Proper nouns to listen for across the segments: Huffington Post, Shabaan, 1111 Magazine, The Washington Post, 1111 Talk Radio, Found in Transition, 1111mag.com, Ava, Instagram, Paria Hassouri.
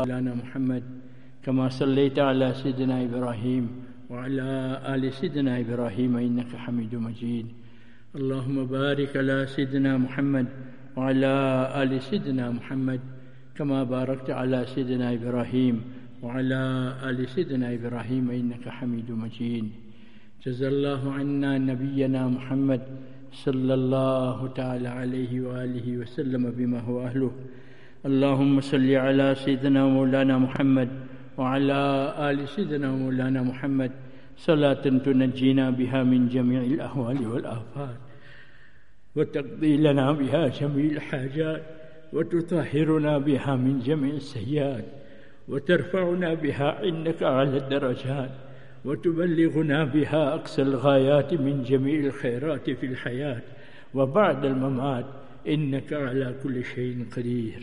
على محمد كما صليت على سيدنا إبراهيم وعلى آل سيدنا إبراهيم إنك حميد مجيد اللهم بارك على سيدنا محمد وعلى آل سيدنا محمد كما باركت على سيدنا إبراهيم وعلى آل سيدنا إبراهيم إنك حميد مجيد جزا الله عنا نبينا محمد صلى الله تعالى عليه وآله وسلم بما هو أهله اللهم صل على سيدنا مولانا محمد وعلى آل سيدنا مولانا محمد صلاة تنجينا بها من جميع الأهوال والآفات وتقضي لنا بها جميع الحاجات وتطهرنا بها من جميع السيئات وترفعنا بها إنك على الدرجات وتبلغنا بها أقصى الغايات من جميع الخيرات في الحياة وبعد الممات إنك على كل شيء قدير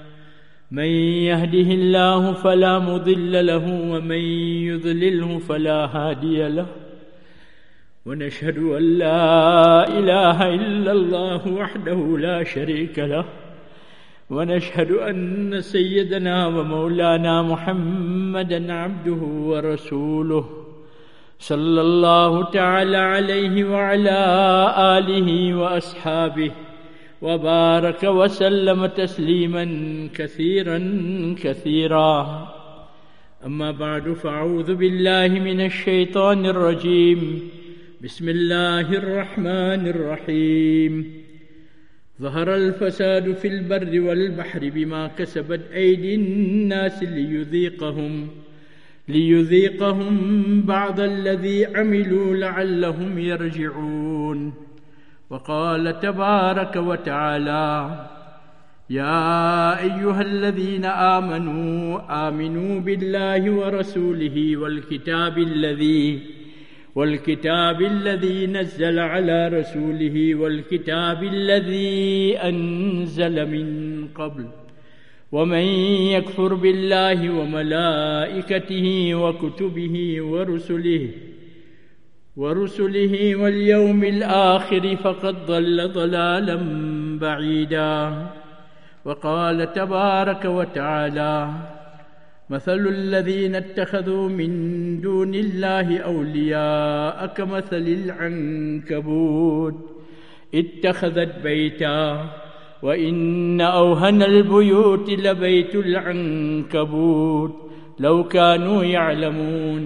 من يهده الله فلا مضل له ومن يضلله فلا هادي له ونشهد أن لا إله إلا الله وحده لا شريك له ونشهد أن سيدنا ومولانا محمدًا عبده ورسوله صلى الله تعالى عليه وعلى آله وأصحابه وبارك وسلم تسليما كثيرا كثيرا أما بعد فأعوذ بالله من الشيطان الرجيم بسم الله الرحمن الرحيم ظهر الفساد في البر والبحر بما كسبت أيدي الناس ليذيقهم بعض الذي عملوا لعلهم يرجعون وقال تبارك وتعالى يا أيها الذين آمنوا بالله ورسوله والكتاب الذي نزل على رسوله والكتاب الذي أنزل من قبل ومن يكفر بالله وملائكته وكتبه ورسله واليوم الآخر فقد ضل ضلالا بعيدا وقال تبارك وتعالى مثل الذين اتخذوا من دون الله أولياء كمثل العنكبوت اتخذت بيتا وإن أوهن البيوت لبيت العنكبوت لو كانوا يعلمون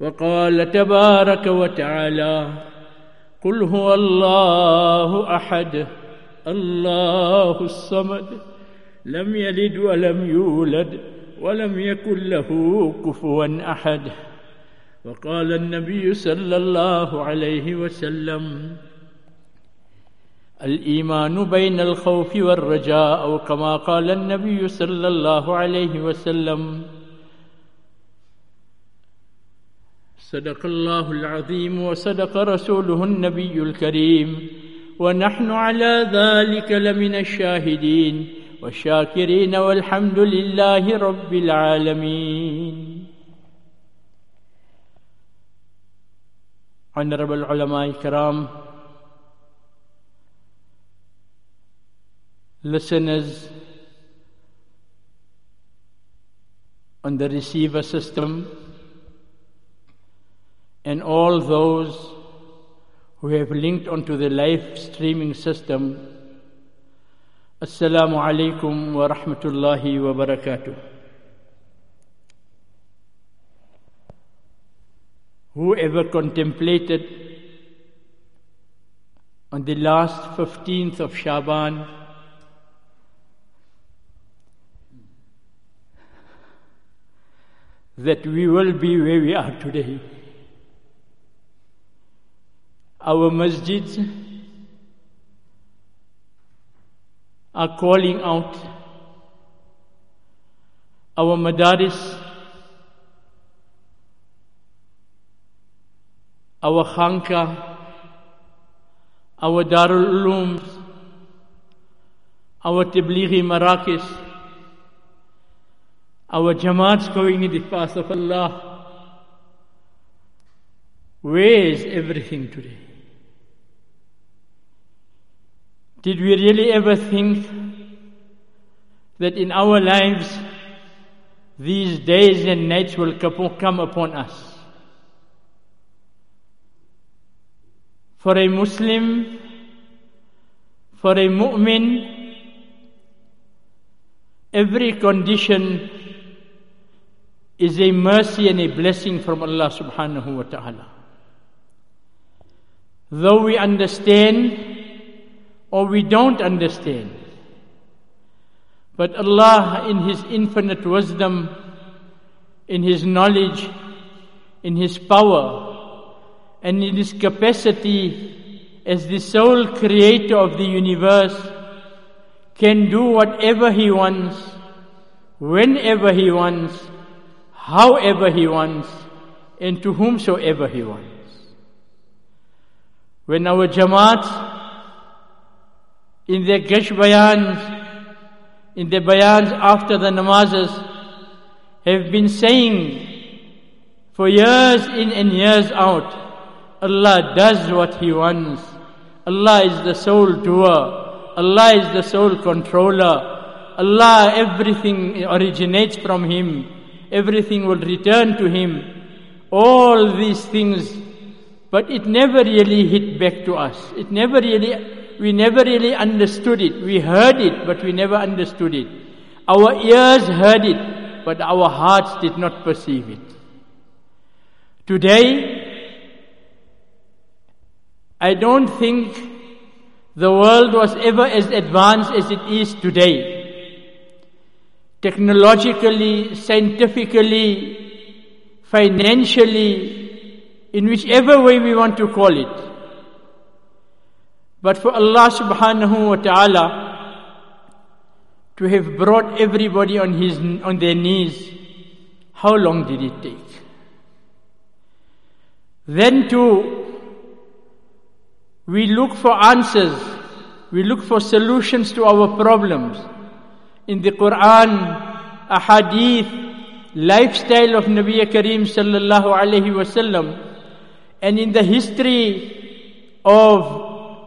وقال تبارك وتعالى قل هو الله أحد الله الصمد لم يلد ولم يولد ولم يكن له كفوا أحد وقال النبي صلى الله عليه وسلم الإيمان بين الخوف والرجاء أو كما قال النبي صلى الله عليه وسلم صدق الله العظيم وصدق رسوله النبي الكريم ونحن على ذلك لمن الشاهدين والشاكرين والحمد لله رب العالمين. Honorable Ulama Ikram, listeners on the receiver system, and all those who have linked onto the live streaming system, Assalamu alaikum wa rahmatullahi wa barakatuh. Whoever contemplated on the last 15th of Shabaan, that we will be where we are today. Our masjids are calling out our madaris, our Khanka, our Darul Uloom, our Tablighi Marakis, our Jamaats going in the path of Allah. Where is everything today? Did we really ever think that in our lives these days and nights will come upon us? For a Muslim, for a mu'min, every condition is a mercy and a blessing from Allah subhanahu wa ta'ala. Though we understand or we don't understand, but Allah in His infinite wisdom, in His knowledge, in His power, and in His capacity as the sole creator of the universe, can do whatever He wants, whenever He wants, however He wants, and to whomsoever He wants. When our Jamaats, in their Gash Bayans, in their Bayans after the Namazes, have been saying for years in and years out, Allah does what He wants. Allah is the sole doer. Allah is the sole controller. Allah, everything originates from Him. Everything will return to Him. All these things. But it never really hit back to us. We never really understood it. We heard it, but we never understood it. Our ears heard it, but our hearts did not perceive it. Today, I don't think the world was ever as advanced as it is today. Technologically, scientifically, financially, in whichever way we want to call it. But for Allah subhanahu wa ta'ala to have brought everybody on their knees, how long did it take? Then to we look for answers. We look for solutions to our problems. In the Quran, ahadith, lifestyle of Nabi Kareem sallallahu alayhi wasallam, and in the history of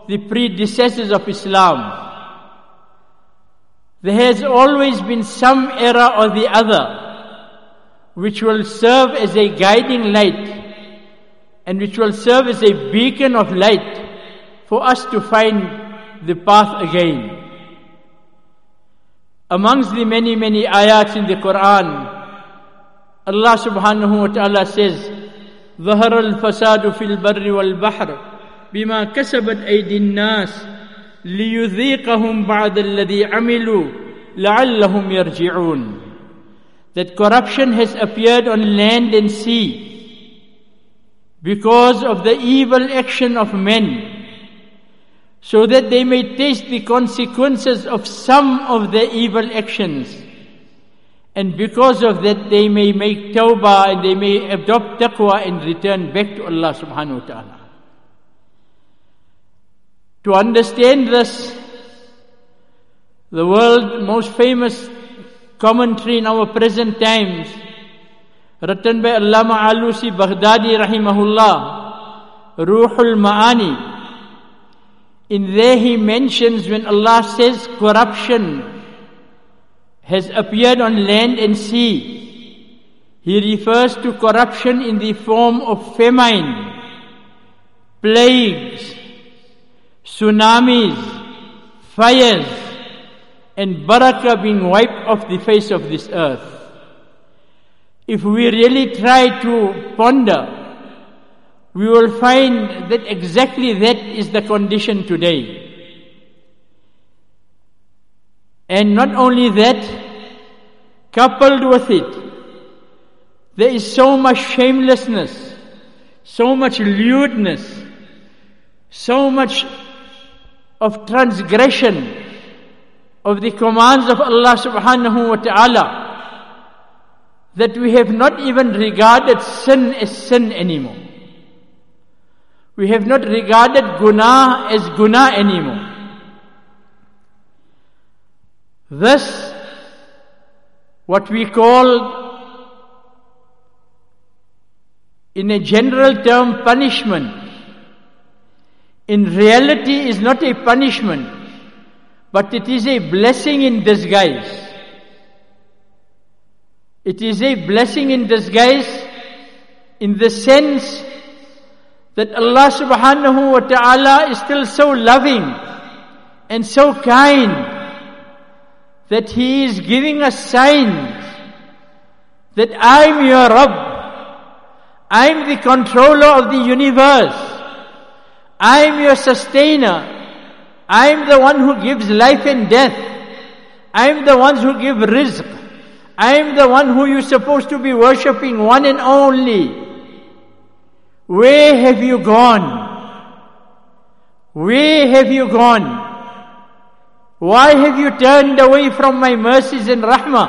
the predecessors of Islam, there has always been some era or the other which will serve as a guiding light and which will serve as a beacon of light for us to find the path again. Amongst the many ayats in the Quran, Allah subhanahu wa ta'ala says, ظَهَرَ الْفَسَادُ فِي الْبَرِّ وَالْبَحْرِ بِمَا كَسَبَتْ أَيْدِي النَّاسِ لِيُذِيقَهُمْ بَعْدَ الَّذِي عَمِلُوا لَعَلَّهُمْ يَرْجِعُونَ. That corruption has appeared on land and sea because of the evil action of men, so that they may taste the consequences of some of their evil actions, and because of that they may make tawbah and they may adopt taqwa and return back to Allah subhanahu wa ta'ala. To understand this, the world's most famous commentary in our present times, written by Allama Alusi Baghdadi rahimahullah, Ruhul Ma'ani, in there he mentions when Allah says corruption has appeared on land and sea, he refers to corruption in the form of famine, plagues, tsunamis, fires, and barakah being wiped off the face of this earth. If we really try to ponder, we will find that exactly that is the condition today. And not only that, coupled with it, there is so much shamelessness, so much lewdness, so much of transgression of the commands of Allah subhanahu wa ta'ala, that we have not even regarded sin as sin anymore. We have not regarded guna as guna anymore. Thus, what we call in a general term punishment, in reality is not a punishment, but it is a blessing in disguise. It is a blessing in disguise in the sense that Allah subhanahu wa ta'ala is still so loving and so kind that He is giving us signs that I'm your Rabb, I'm the controller of the universe, I'm your sustainer, I'm the one who gives life and death, I'm the one who gives rizq, I'm the one who you're supposed to be worshipping, one and only. Where have you gone? Where have you gone? Why have you turned away from my mercies and rahmah?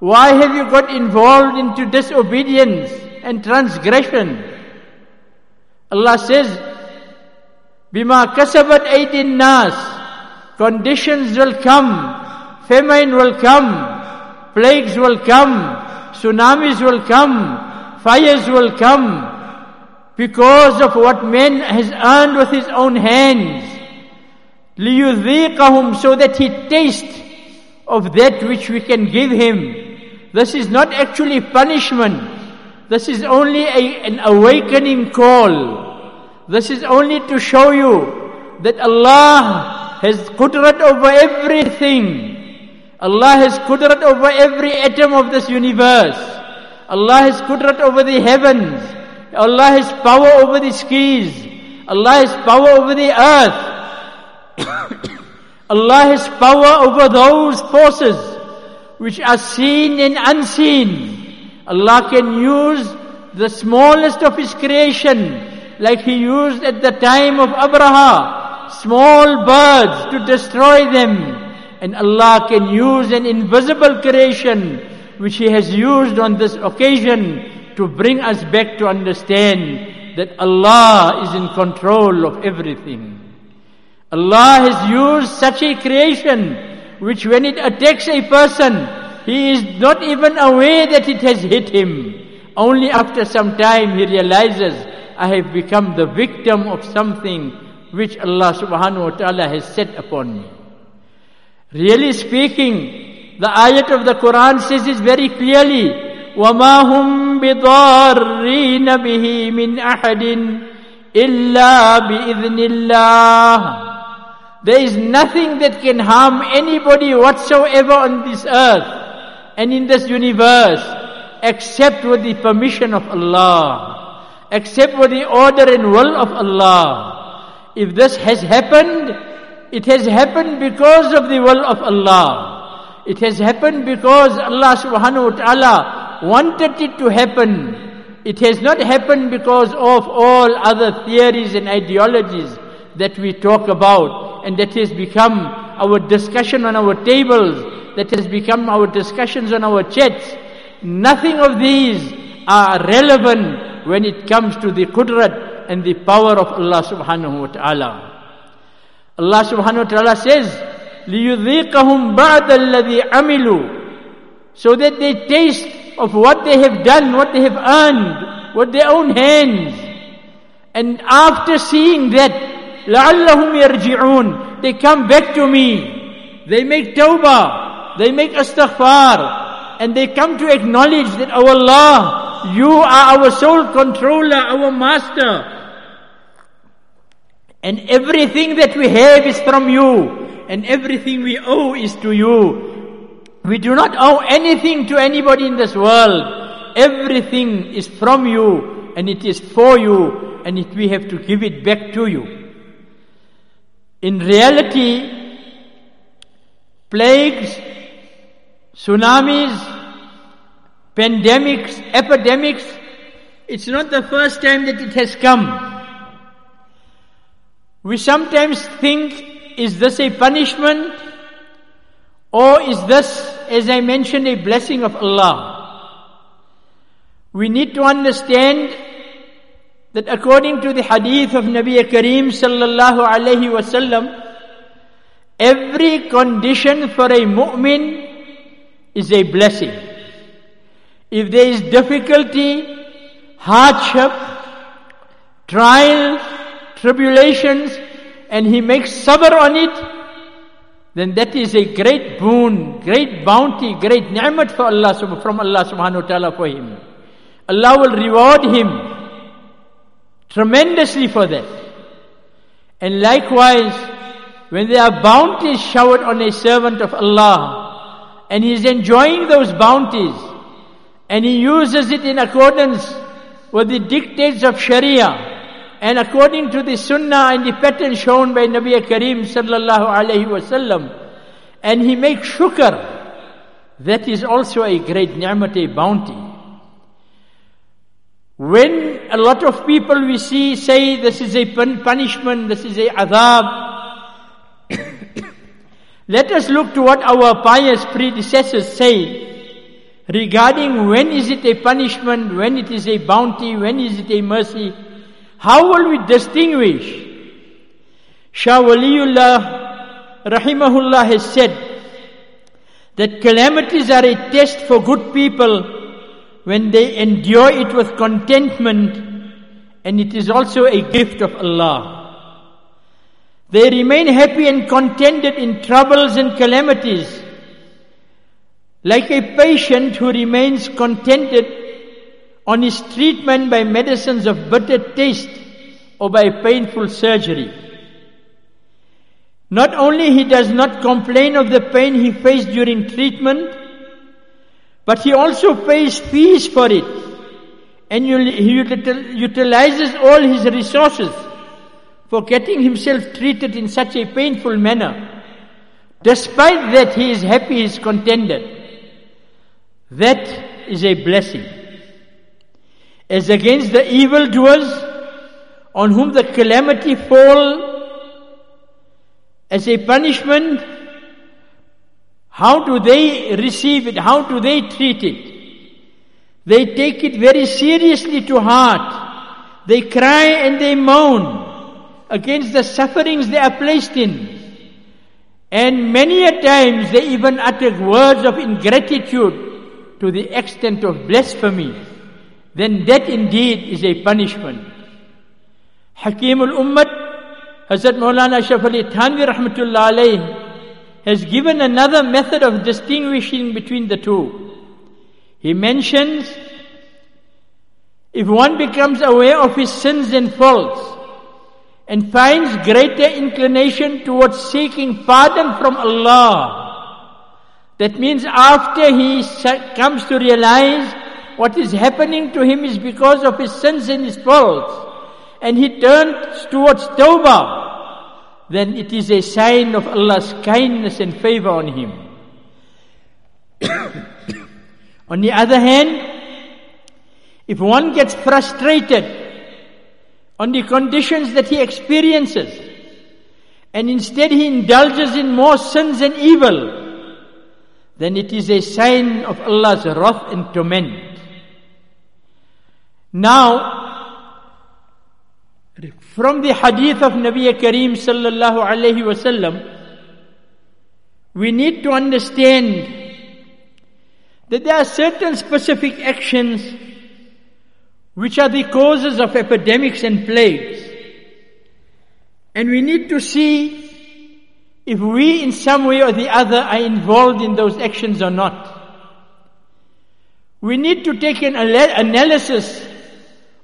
Why have you got involved into disobedience and transgression? Allah says, Bima kasabat aydin nas, conditions will come, famine will come, plagues will come, tsunamis will come, fires will come, because of what man has earned with his own hands. لِيُذِيقَهُمْ, so that he tastes of that which we can give him. This is not actually punishment. This is only an awakening call. This is only to show you that Allah has qudrat over everything. Allah has qudrat over every atom of this universe. Allah has qudrat over the heavens. Allah has power over the skies. Allah has power over the earth. Allah has power over those forces which are seen and unseen. Allah can use the smallest of His creation, like He used at the time of Abraha, small birds to destroy them. And Allah can use an invisible creation which He has used on this occasion to bring us back to understand that Allah is in control of everything. Allah has used such a creation which when it attacks a person, he is not even aware that it has hit him. Only after some time he realizes, I have become the victim of something which Allah subhanahu wa ta'ala has set upon me. Really speaking, the ayat of the Quran says it very clearly, وَمَا هُمْ بِضَارِّينَ بِهِ مِنْ أَحَدٍ إِلَّا بِإِذْنِ اللَّهِ. There is nothing that can harm anybody whatsoever on this earth and in this universe except with the permission of Allah, except with the order and will of Allah. If this has happened, it has happened because of the will of Allah. It has happened because Allah subhanahu wa ta'ala wanted it to happen. It has not happened because of all other theories and ideologies that we talk about, and that has become our discussion on our tables, that has become our discussions on our chats. Nothing of these are relevant when it comes to the qudrat and the power of Allah subhanahu wa ta'ala. Allah subhanahu wa ta'ala says, لِيُذِيقَهُمْ بَعْدَ الَّذِي عَمِلُوا, so that they taste of what they have done, what they have earned with their own hands. And after seeing that, لَعَلَّهُمْ يَرْجِعُونَ, they come back to me. They make tawbah. They make astaghfar. And they come to acknowledge that, oh Allah, you are our sole controller, our master. And everything that we have is from you. And everything we owe is to you. We do not owe anything to anybody in this world. Everything is from you. And it is for you. And we have to give it back to you. In reality, plagues, tsunamis, pandemics, epidemics, it's not the first time that it has come. We sometimes think, is this a punishment? Or is this, as I mentioned, a blessing of Allah? We need to understand that according to the hadith of Nabi Kareem sallallahu alayhi wasallam, every condition for a mu'min is a blessing. If there is difficulty, hardship, trials, tribulations, and he makes sabr on it, then that is a great boon, great bounty, great ni'mat for Allah, from Allah subhanahu wa ta'ala for him. Allah will reward him tremendously for that. And likewise, when there are bounties showered on a servant of Allah, and he is enjoying those bounties, and he uses it in accordance with the dictates of Sharia, and according to the Sunnah and the pattern shown by Nabi Kareem sallallahu alayhi wasallam, and he makes shukr, that is also a great ni'mat, a bounty. When a lot of people we see say this is a punishment, this is a adab, let us look to what our pious predecessors say regarding when is it a punishment, when it is a bounty, when is it a mercy. How will we distinguish? Shah Waliullah rahimahullah has said that calamities are a test for good people when they endure it with contentment, and it is also a gift of Allah. They remain happy and contented in troubles and calamities, like a patient who remains contented on his treatment by medicines of bitter taste or by painful surgery. Not only he does not complain of the pain he faced during treatment, but he also pays fees for it, and he utilizes all his resources for getting himself treated in such a painful manner. Despite that, he is happy, he is contented. That is a blessing. As against the evildoers on whom the calamity fall as a punishment, how do they receive it? How do they treat it? They take it very seriously to heart. They cry and they moan against the sufferings they are placed in. And many a times they even utter words of ingratitude to the extent of blasphemy. Then that indeed is a punishment. Hakim al-Ummat, Hazrat Maulana Ashraf Ali Thanvi rahmatullah alayhi, has given another method of distinguishing between the two. He mentions, if one becomes aware of his sins and faults and finds greater inclination towards seeking pardon from Allah, that means after he comes to realize what is happening to him is because of his sins and his faults, and he turns towards tawbah, then it is a sign of Allah's kindness and favor on him. On the other hand, if one gets frustrated on the conditions that he experiences, and instead he indulges in more sins and evil, then it is a sign of Allah's wrath and torment. Now, from the hadith of Nabi Kareem sallallahu alayhi wasallam, we need to understand that there are certain specific actions which are the causes of epidemics and plagues. And we need to see if we in some way or the other are involved in those actions or not. We need to take an analysis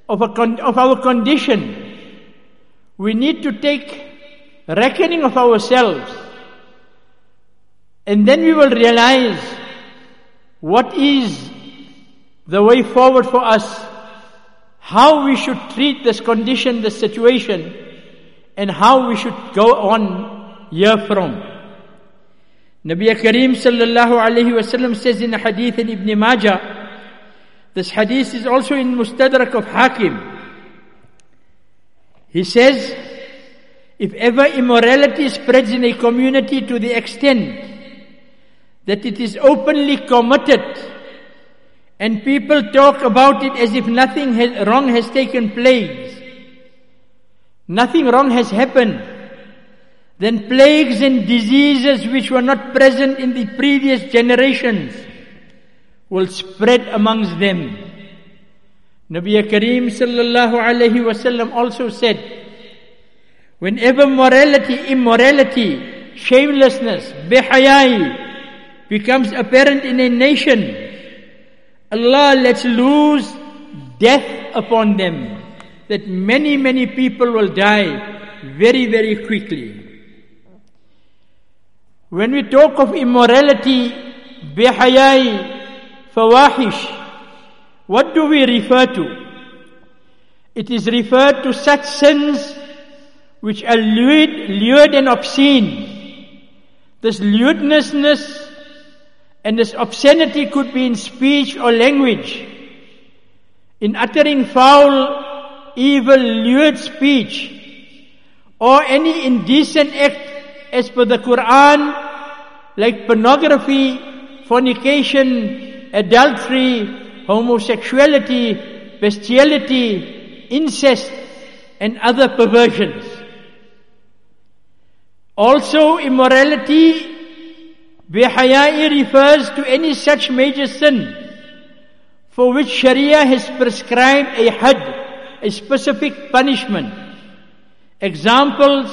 of our condition. We need to take reckoning of ourselves, and then we will realize what is the way forward for us, how we should treat this condition, this situation, and how we should go on herefrom. Nabi Kareem sallallahu alayhi wa sallam says in a hadith in Ibn Majah, this hadith is also in Mustadrak of Hakim, he says, if ever immorality spreads in a community to the extent that it is openly committed And people talk about it as if nothing wrong has taken place. Nothing wrong has happened. Then plagues and diseases which were not present in the previous generations will spread amongst them. Nabi Kareem sallallahu alayhi wasallam also said, whenever morality, immorality, shamelessness, behayai becomes apparent in a nation, Allah lets loose death upon them, that many people will die very quickly. When we talk of immorality, behayai, fawahish, what do we refer to? It is referred to such sins which are lewd and obscene. This lewdness and this obscenity could be in speech or language, in uttering foul, evil, lewd speech, or any indecent act as per the Quran, like pornography, fornication, adultery, homosexuality, bestiality, incest, and other perversions. Also, immorality, behayai, refers to any such major sin for which Sharia has prescribed a had, a specific punishment. Examples: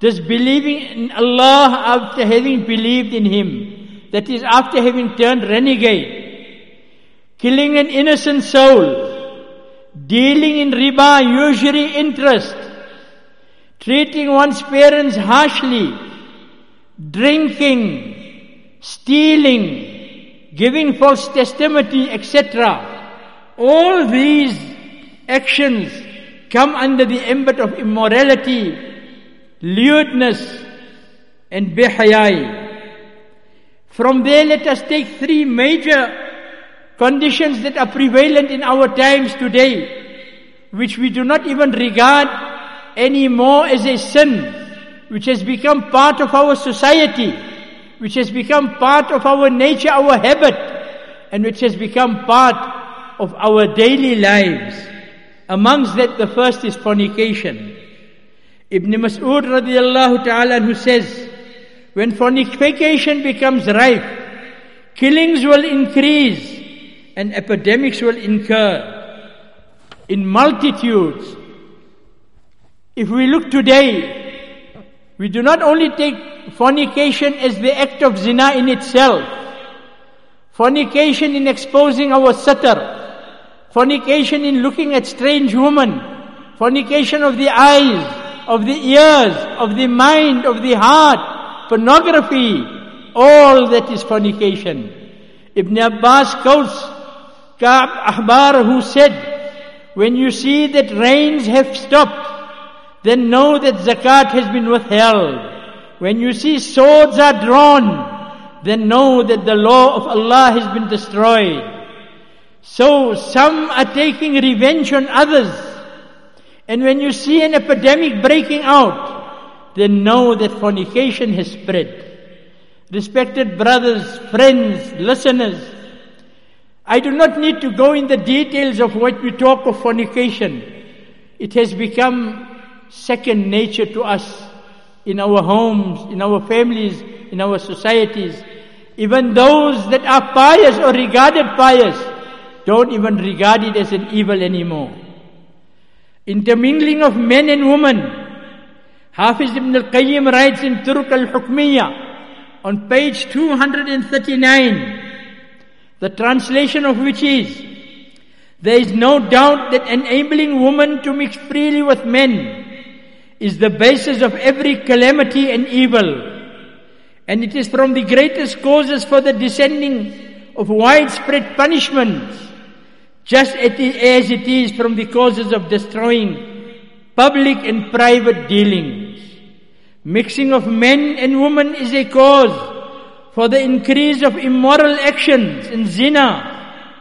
disbelieving in Allah after having believed in Him, that is, after having turned renegade. Killing an innocent soul, dealing in riba, usury, interest, treating one's parents harshly, drinking, stealing, giving false testimony, etc. All these actions come under the ambit of immorality, lewdness, and behayai. From there, let us take three major conditions that are prevalent in our times today, which we do not even regard anymore as a sin, which has become part of our society, which has become part of our nature, our habit, and which has become part of our daily lives. Amongst that, the first is fornication. Ibn Mas'ud radiallahu ta'ala, who says, when fornication becomes rife, killings will increase and epidemics will incur in multitudes. If we look today, we do not only take fornication as the act of zina in itself, fornication in exposing our satar, fornication in looking at strange women, fornication of the eyes, of the ears, of the mind, of the heart, pornography, all that is fornication. Ibn Abbas quotes Ka'b Ahbar, who said, when you see that rains have stopped, then know that zakat has been withheld. When you see swords are drawn, then know that the law of Allah has been destroyed. So some are taking revenge on others. And when you see an epidemic breaking out, then know that fornication has spread. Respected brothers, friends, listeners, I do not need to go in the details of what we talk of fornication. It has become second nature to us in our homes, in our families, in our societies. Even those that are pious or regarded pious don't even regard it as an evil anymore. Intermingling of men and women. Hafiz ibn al-Qayyim writes in Turuq al-Hukmiyyah on page 239, the translation of which is, there is no doubt that enabling women to mix freely with men is the basis of every calamity and evil. And it is from the greatest causes for the descending of widespread punishments, just as it is from the causes of destroying public and private dealings. Mixing of men and women is a cause for the increase of immoral actions in zina,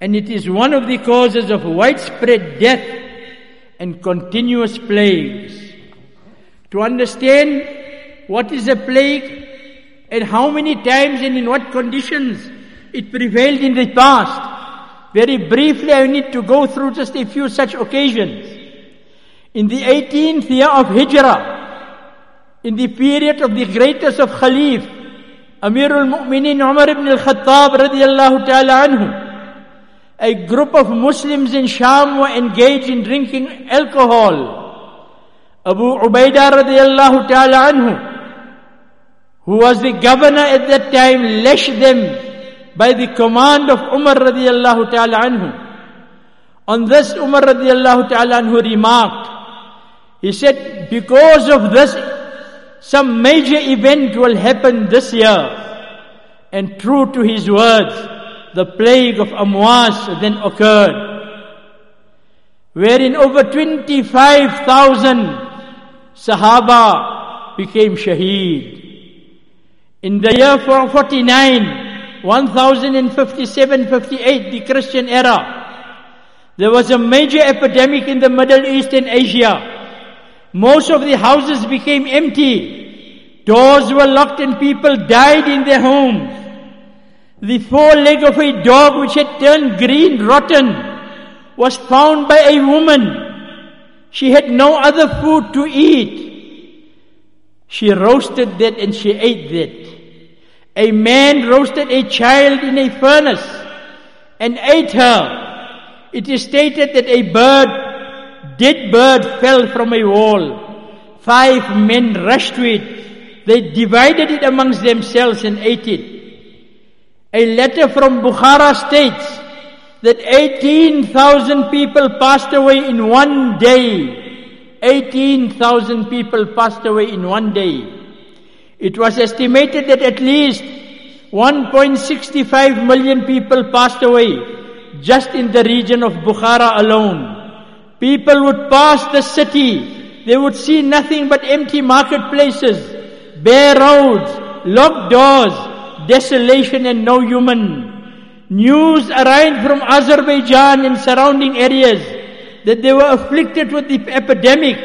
and it is one of the causes of widespread death and continuous plagues. To understand what is a plague and how many times and in what conditions it prevailed in the past, Very briefly, I need to go through just a few such occasions. In the 18th year of Hijrah, in the period of the greatest of Khalif, Amirul Mu'mineen Umar ibn al-Khattab radiyallahu ta'ala anhu, a group of Muslims in Sham were engaged in drinking alcohol. Abu Ubaidah radiyallahu ta'ala anhu, who was the governor at that time, lashed them by the command of Umar radiyallahu ta'ala anhu. On this, Umar radiyallahu ta'ala anhu remarked, he said, because of this, some major event will happen this year. And true to his words, the plague of Amwas then occurred, wherein over 25,000 Sahaba became shaheed. In the year 449, 1057-58, the Christian era, there was a major epidemic in the Middle East and Asia. Most of the houses became empty. Doors were locked and people died in their homes. The foreleg of a dog which had turned green rotten was found by a woman. She had no other food to eat. She roasted that and she ate that. A man roasted a child in a furnace and ate her. It is stated that a bird, dead bird, fell from a wall. 5 men rushed to it. They divided it amongst themselves and ate it. A letter from Bukhara states that 18,000 people passed away in one day. 18,000 people passed away in one day. It was estimated that at least 1.65 million people passed away just in the region of Bukhara alone. People would pass the city. They would see nothing but empty marketplaces, bare roads, locked doors, desolation and no human. News arrived from Azerbaijan and surrounding areas that they were afflicted with the epidemic,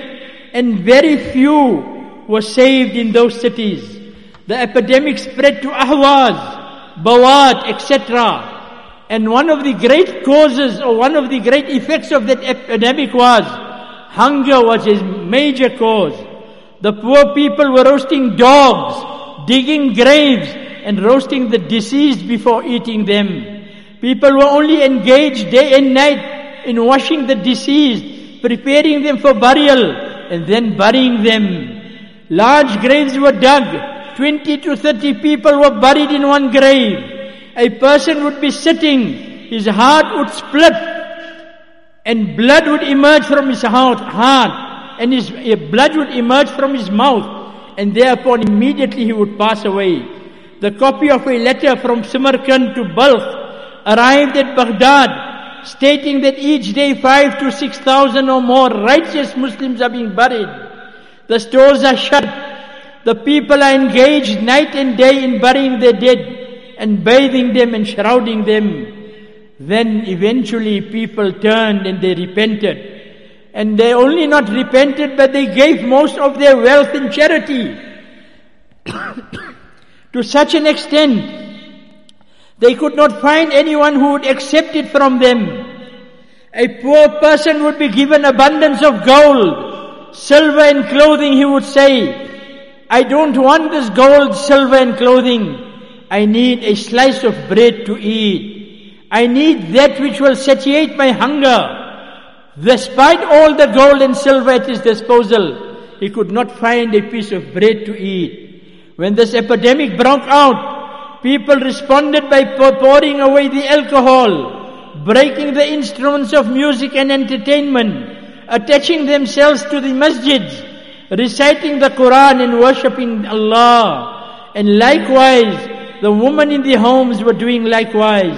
and very few were saved in those cities. The epidemic spread to Ahwaz, Bawat, etc. And one of the great causes or one of the great effects of that epidemic was hunger was his major cause. The poor people were roasting dogs, digging graves and roasting the deceased before eating them. People were only engaged day and night in washing the deceased, preparing them for burial and then burying them. Large graves were dug. 20 to 30 people were buried in one grave. A person would be sitting, his heart would split and blood would emerge from his heart and his blood would emerge from his mouth, and thereupon immediately he would pass away. The copy of a letter from Samarkand to Balkh arrived at Baghdad stating that each day 5,000 to 6,000 or more righteous Muslims are being buried. The stores are shut. The people are engaged night and day in burying their dead and bathing them and shrouding them. Then eventually people turned and they repented. And they only not repented, but they gave most of their wealth in charity. To such an extent, they could not find anyone who would accept it from them. A poor person would be given abundance of gold, silver and clothing. He would say, I don't want this gold, silver and clothing. I need a slice of bread to eat. I need that which will satiate my hunger. Despite all the gold and silver at his disposal, he could not find a piece of bread to eat. When this epidemic broke out, people responded by pouring away the alcohol, breaking the instruments of music and entertainment, attaching themselves to the masjids, reciting the Quran and worshipping Allah. And likewise, the women in the homes were doing likewise.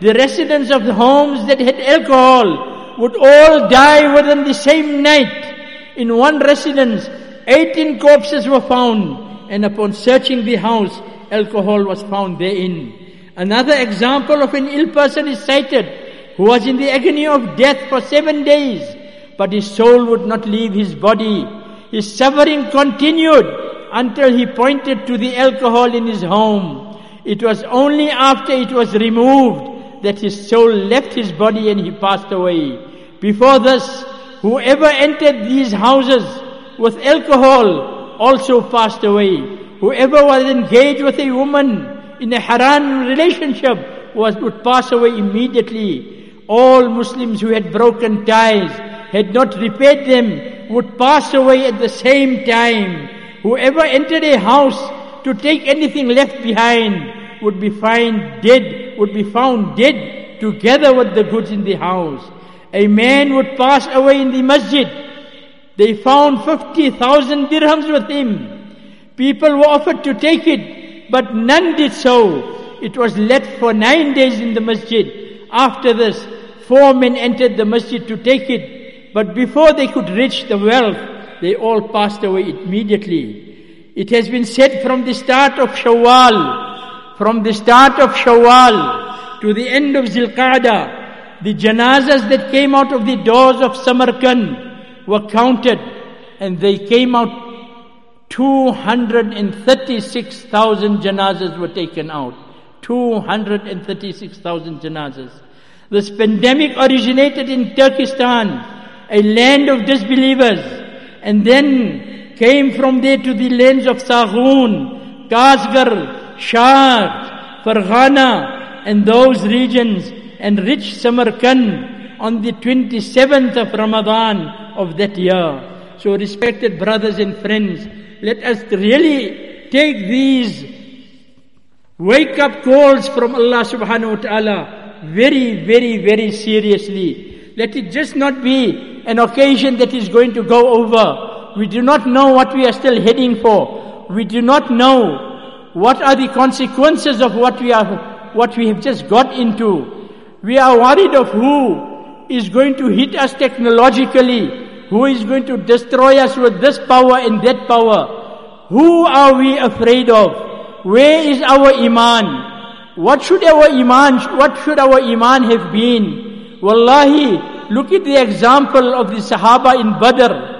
The residents of the homes that had alcohol would all die within the same night. In one residence, 18 corpses were found, and upon searching the house, alcohol was found therein. Another example of an ill person is cited, who was in the agony of death for 7 days, but his soul would not leave his body. His suffering continued until he pointed to the alcohol in his home. It was only after it was removed that his soul left his body and he passed away. Before this, whoever entered these houses with alcohol also passed away. Whoever was engaged with a woman in a haram relationship would pass away immediately. All Muslims who had broken ties, had not repaired them, would pass away at the same time. Whoever entered a house to take anything left behind would be found dead, together with the goods in the house. A man would pass away in the masjid. They found 50,000 dirhams with him. People were offered to take it, but none did so. It was left for 9 days in the masjid. After this, 4 men entered the masjid to take it, but before they could reach the wealth, they all passed away immediately. It has been said from the start of Shawwal to the end of Zilqa'dah, the janazas that came out of the doors of Samarkand were counted, and they came out. 236,000 janazas were taken out. 236,000 janazas. This pandemic originated in Turkestan, a land of disbelievers, and then came from there to the lands of Saghun, Kazgar, Shah, Farghana, and those regions, and reached Samarkand on the 27th of Ramadan of that year. So respected brothers and friends, let us really take these wake up calls from Allah subhanahu wa ta'ala very, very, very seriously. Let it just not be an occasion that is going to go over. We do not know what we are still heading for. We do not know what are the consequences of what we have just got into. We are worried of who is going to hit us technologically, who is going to destroy us with this power and that power. Who are we afraid of? Where is our iman? What should our iman have been? Wallahi, look at the example of the Sahaba in Badr.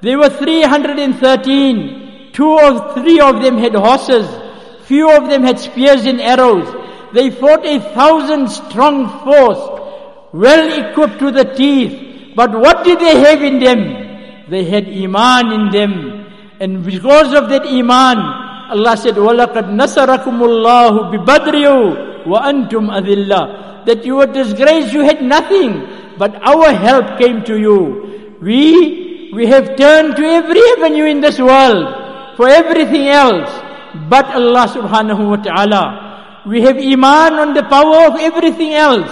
They were 313. Three of them had horses. Few of them had spears and arrows. They fought 1,000-strong force, well equipped to the teeth. But what did they have in them? They had iman in them. And because of that iman, Allah said, وَلَقَدْ نَصَرَكُمُ اللَّهُ بِبَدْرِهُ وَأَنْتُمْ أَذِلَّةٌ. That you were disgraced, you had nothing, but our help came to you. We have turned to every avenue in this world for everything else but Allah subhanahu wa ta'ala. We have iman on the power of everything else,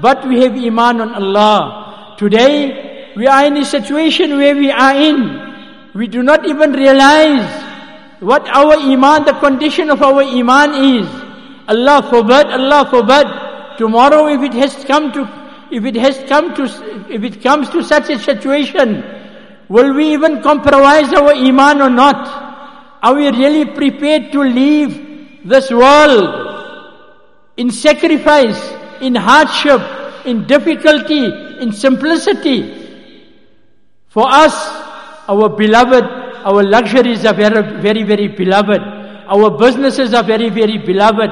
but we have iman on Allah. Today, we are in a situation where we are in. We do not even realize what our iman, the condition of our iman is. Allah forbid. Tomorrow, if it comes to such a situation, will we even compromise our iman or not? Are we really prepared to leave this world in sacrifice, in hardship, in difficulty, in simplicity? For us, our beloved, our luxuries are very, very, very beloved. Our businesses are very, very beloved.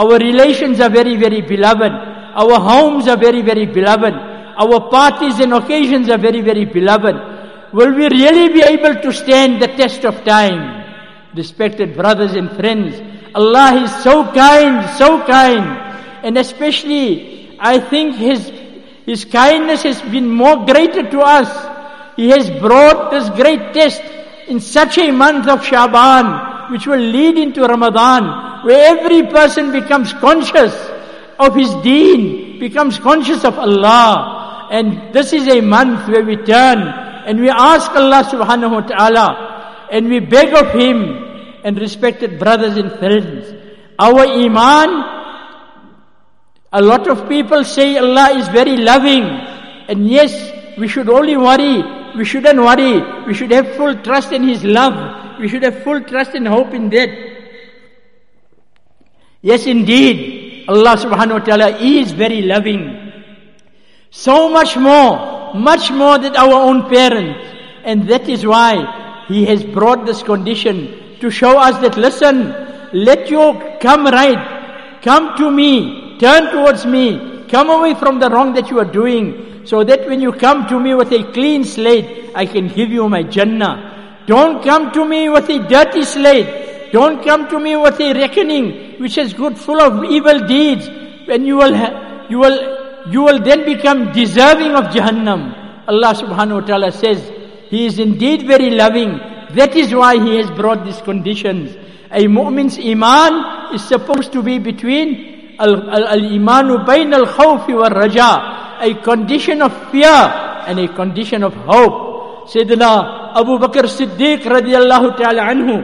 Our relations are very, very beloved. Our homes are very, very beloved. Our parties and occasions are very, very beloved. Will we really be able to stand the test of time? Respected brothers and friends, Allah is so kind, and especially I think His kindness has been more greater to us. He has brought this great test in such a month of Shaban, which will lead into Ramadan, where every person becomes conscious of his deen, becomes conscious of Allah. And this is a month where we turn and we ask Allah subhanahu wa ta'ala and we beg of Him. And respected brothers and friends, our iman, a lot of people say Allah is very loving. And yes, we shouldn't worry. We should have full trust in His love. We should have full trust and hope in that. Yes, indeed, Allah subhanahu wa ta'ala is very loving. So much more than our own parents. And that is why He has brought this condition to show us that, listen, let you come right, come to me, Turn towards me. Come away from the wrong that you are doing, so that when you come to me with a clean slate, I can give you my Jannah. Don't come to me with a dirty slate. Don't come to me with a reckoning which is good, full of evil deeds. When you will then become deserving of Jahannam. Allah subhanahu wa ta'ala says, He is indeed very loving. That is why He has brought these conditions. A mu'min's iman is supposed to be between al-imanu bayn al-khawfi wal-raja, a condition of fear and a condition of hope. Sayyidina Abu Bakr Siddiq radiallahu ta'ala anhu,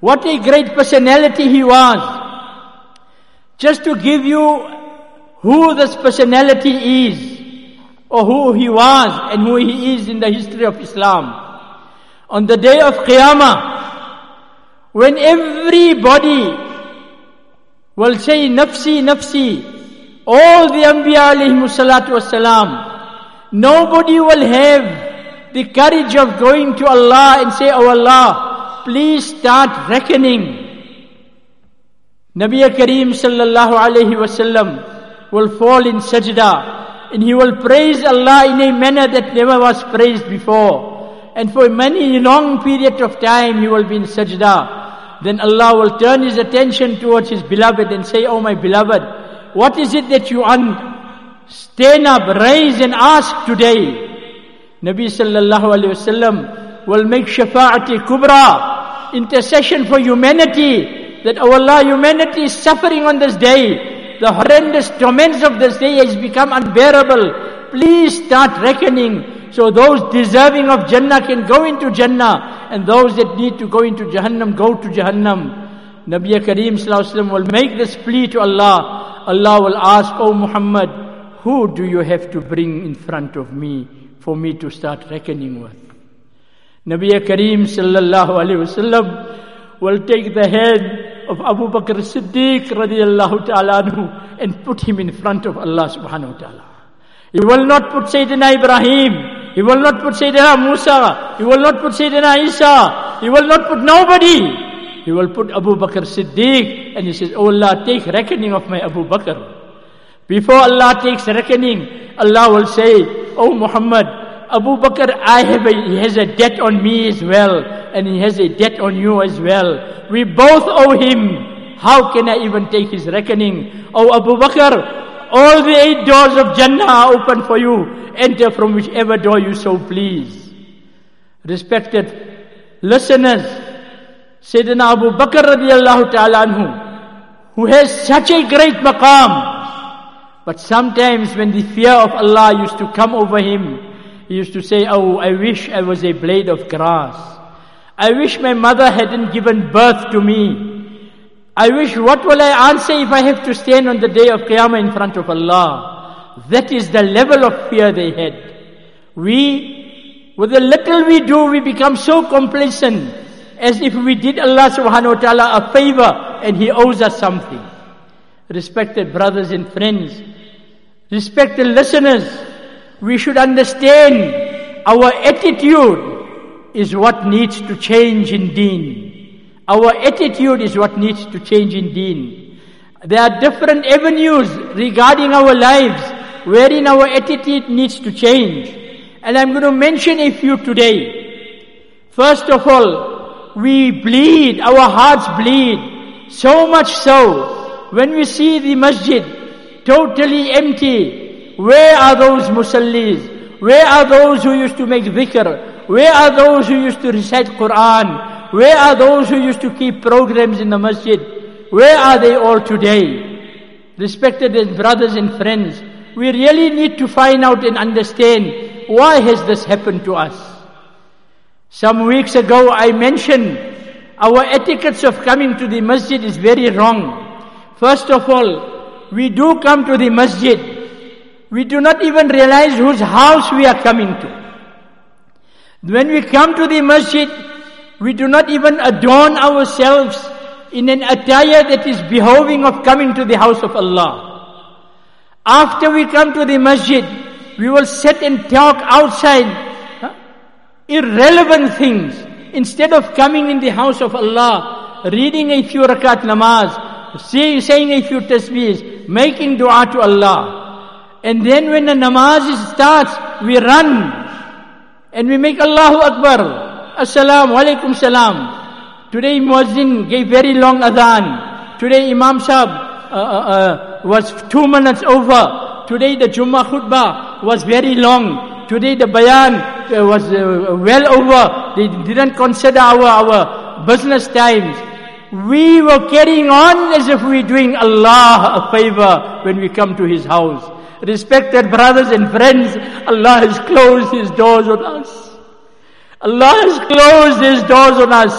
what a great personality he was. Just to give you who this personality is, or who he was and who he is in the history of Islam. On the day of Qiyamah, when everybody will say, Nafsi, Nafsi, all the Anbiya alayhimu salatu wassalam, nobody will have the courage of going to Allah and say, Oh Allah, please start reckoning. Nabi Kareem sallallahu alayhi wasallam will fall in sajda, and he will praise Allah in a manner that never was praised before. And for many long period of time he will be in sajda. Then Allah will turn his attention towards his beloved and say, Oh my beloved, what is it that you want? Stand up, rise and ask today. Nabi sallallahu alayhi wasallam will make shafa'ati kubra, intercession for humanity, that oh Allah, humanity is suffering on this day. The horrendous torments of this day has become unbearable. Please start reckoning, so those deserving of Jannah can go into Jannah, and those that need to go into Jahannam, go to Jahannam. Nabi Kareem Sallallahu Alaihi Wasallam will make this plea to Allah. Allah will ask, Oh Muhammad, who do you have to bring in front of me for me to start reckoning with? Nabi Kareem Sallallahu Alaihi Wasallam will take the head of Abu Bakr Siddiq radiallahu ta'ala anhu and put him in front of Allah subhanahu wa ta'ala. He will not put Sayyidina Ibrahim. He will not put Sayyidina Musa. He will not put Sayyidina Isa. He will not put nobody. He will put Abu Bakr Siddiq. And he says, Oh Allah, take reckoning of my Abu Bakr. Before Allah takes reckoning, Allah will say, Oh Muhammad, Abu Bakr, he has a debt on me as well. And he has a debt on you as well. We both owe him. How can I even take his reckoning? Oh Abu Bakr, all the 8 doors of Jannah are open for you. Enter from whichever door you so please. Respected listeners, Sayyidina Abu Bakr radiallahu ta'ala anhu, who has such a great maqam, but sometimes when the fear of Allah used to come over him, he used to say, Oh, I wish I was a blade of grass. I wish my mother hadn't given birth to me. I wish, what will I answer if I have to stand on the day of Qiyamah in front of Allah? That is the level of fear they had. We, with the little we do, we become so complacent, as if we did Allah subhanahu wa ta'ala a favor and He owes us something. Respected brothers and friends, respected listeners, we should understand our attitude is what needs to change in deen. Our attitude is what needs to change in deen. There are different avenues regarding our lives wherein our attitude needs to change. And I'm going to mention a few today. First of all, we bleed, our hearts bleed. So much so, when we see the masjid totally empty, where are those musallis? Where are those who used to make dhikr? Where are those who used to recite Quran? Where are those who used to keep programs in the masjid? Where are they all today? Respected brothers and friends, we really need to find out and understand, why has this happened to us? Some weeks ago I mentioned, our etiquettes of coming to the masjid is very wrong. First of all, we do come to the masjid. We do not even realize whose house we are coming to. When we come to the masjid, we do not even adorn ourselves in an attire that is behoving of coming to the house of Allah. After we come to the masjid, we will sit and talk outside irrelevant things, instead of coming in the house of Allah, reading a few rakat namaz, saying a few tasbihs, making dua to Allah. And then when the namaz starts, we run and we make Allahu Akbar. Assalamu alaikum salam. Today Muazzin gave very long adhan. Today Imam Sahib was 2 minutes over. Today the Jummah khutbah was very long. Today the bayan was well over. They didn't consider our business times. We were carrying on as if we're doing Allah a favor when we come to His house. Respected brothers and friends, Allah has closed His doors on us. Allah has closed His doors on us.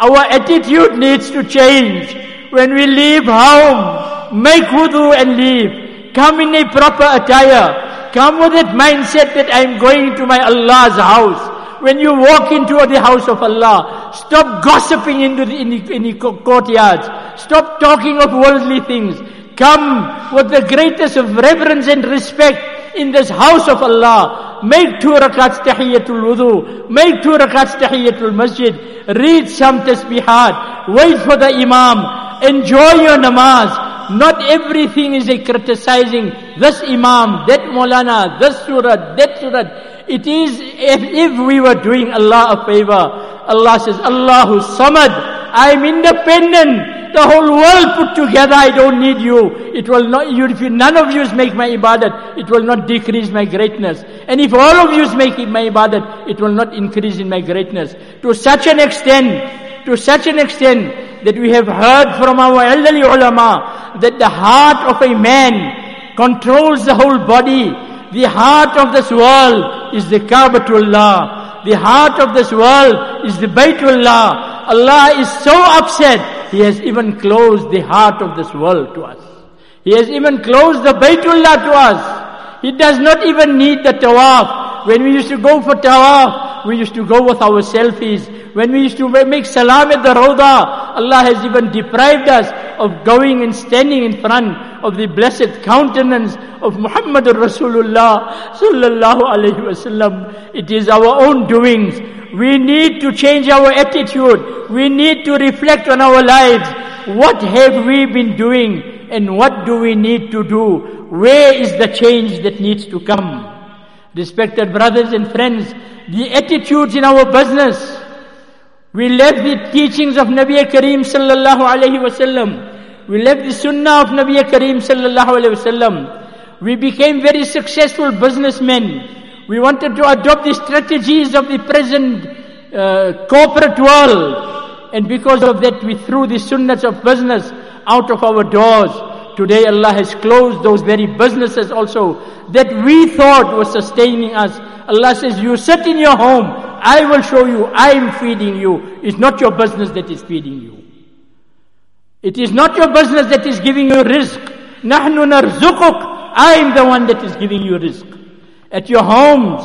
Our attitude needs to change. When we leave home, make wudu and leave. Come in a proper attire. Come with that mindset that I'm going to my Allah's house. When you walk into the house of Allah, stop gossiping in the courtyards. Stop talking of worldly things. Come with the greatest of reverence and respect in this house of Allah. Make 2 rakats tahiyyatul wudu. Make 2 rakats tahiyyatul masjid. Read some tasbihat. Wait for the imam. Enjoy your namaz. Not everything is a criticizing this imam, that maulana, this surah, that surah. It is if we were doing Allah a favor. Allah says, Allahu Samad. I am independent. The whole world put together, I don't need you. It will not. If none of you make my ibadat, it will not decrease my greatness. And if all of you make my ibadat, it will not increase in my greatness. To such an extent that we have heard from our elderly ulama that the heart of a man controls the whole body. The heart of this world is the Kaabatullah. The heart of this world is the Baytullah. Allah is so upset, He has even closed the heart of this world to us. He has even closed the Baytullah to us. He does not even need the tawaf. When we used to go for tawaf, we used to go with our selfies. When we used to make salam at the Rawdah, Allah has even deprived us of going and standing in front of the blessed countenance of Muhammad Rasulullah sallallahu alaihi wasallam. It is our own doings. We need to change our attitude. We need to reflect on our lives. What have we been doing and what do we need to do? Where is the change that needs to come? Respected brothers and friends, the attitudes in our business. We left the teachings of Nabi Kareem sallallahu alaihi wasallam. We left the sunnah of Nabi Kareem sallallahu alaihi wasallam. We became very successful businessmen. We wanted to adopt the strategies of the present corporate world. And because of that, we threw the sunnahs of business out of our doors. Today Allah has closed those very businesses also that we thought was sustaining us. Allah says, you sit in your home. I will show you, I am feeding you. It's not your business that is feeding you. It is not your business that is giving you rizq. Nahnu narzukuk. I am the one that is giving you rizq. At your homes,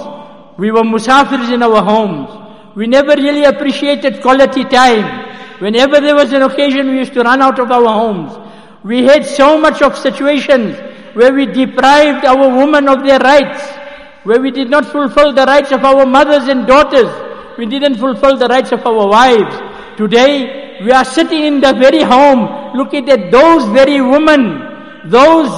we were musafirs in our homes. We never really appreciated quality time. Whenever there was an occasion, we used to run out of our homes. We had so much of situations where we deprived our women of their rights, where we did not fulfill the rights of our mothers and daughters. We didn't fulfill the rights of our wives. Today, we are sitting in the very home, looking at those very women, those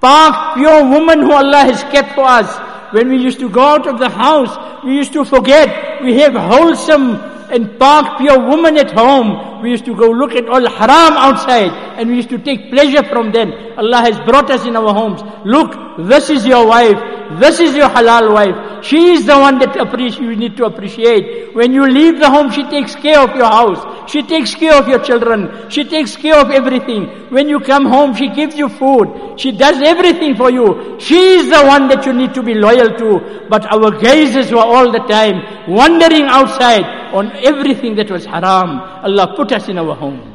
park pure women who Allah has kept for us. When we used to go out of the house, we used to forget we have wholesome and park pure women at home. We used to go look at all haram outside and we used to take pleasure from them. Allah has brought us in our homes. Look, this is your wife. This is your halal wife. She is the one that you need to appreciate. When you leave the home, she takes care of your house. She takes care of your children. She takes care of everything. When you come home, she gives you food. She does everything for you. She is the one that you need to be loyal to. But our gazes were all the time wandering outside on everything that was haram. Allah put us in our homes.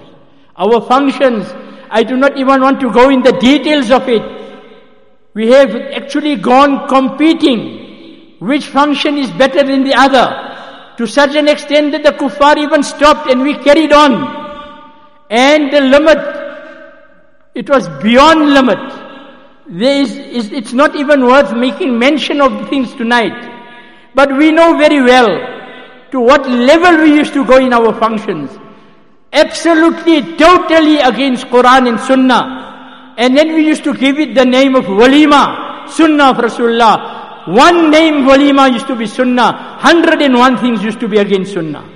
Our functions, I do not even want to go in the details of it. We have actually gone competing. Which function is better than the other? To such an extent that the kuffar even stopped and we carried on. And the limit, it was beyond limit. It's not even worth making mention of things tonight. But we know very well to what level we used to go in our functions. Absolutely, totally against Quran and Sunnah. And then we used to give it the name of Walima, Sunnah of Rasulullah. One name Walima used to be Sunnah. 101 things used to be against Sunnah.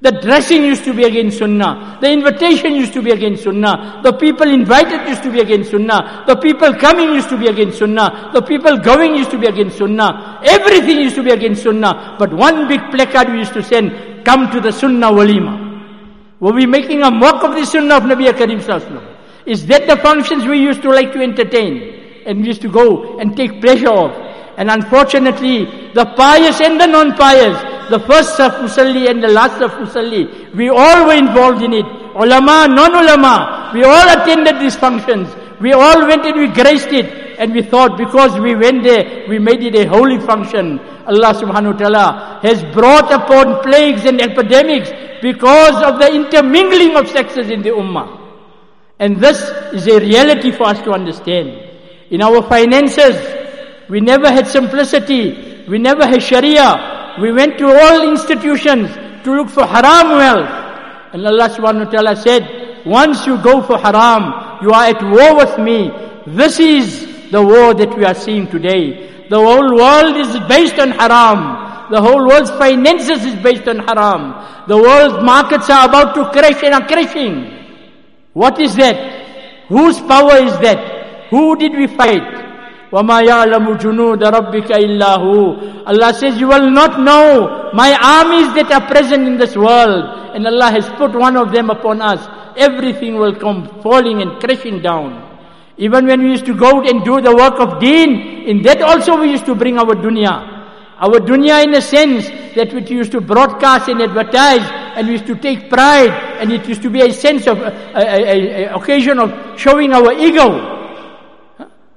The dressing used to be against Sunnah. The invitation used to be against Sunnah. The people invited used to be against Sunnah. The people coming used to be against Sunnah. The people going used to be against Sunnah. Everything used to be against Sunnah. But one big placard we used to send, come to the Sunnah Walima. Were we making a mock of the Sunnah of Nabi Karim Sallallahu Alaihi Wasallam? Is that the functions we used to like to entertain and we used to go and take pleasure of? And unfortunately, the pious and the non-pious, the first Saf Musalli and the last Saf Musalli, we all were involved in it. Ulama, non-ulama, we all attended these functions. We all went and we graced it. And we thought because we went there, we made it a holy function. Allah subhanahu wa ta'ala has brought upon plagues and epidemics because of the intermingling of sexes in the ummah. And this is a reality for us to understand. In our finances, we never had simplicity. We never had sharia. We went to all institutions to look for haram wealth. And Allah subhanahu wa ta'ala said, once you go for haram, you are at war with me. This is the war that we are seeing today. The whole world is based on haram. The whole world's finances is based on haram. The world's markets are about to crash and are crashing. What is that? Whose power is that? Who did we fight? وَمَا يَعْلَمُ جُنُودَ رَبِّكَ إِلَّا هُوَ. Allah says, you will not know my armies that are present in this world. And Allah has put one of them upon us. Everything will come falling and crashing down. Even when we used to go out and do the work of deen, in that also we used to bring our dunya. Our dunya in a sense that which we used to broadcast and advertise. And we used to take pride, and it used to be a sense of an occasion of showing our ego.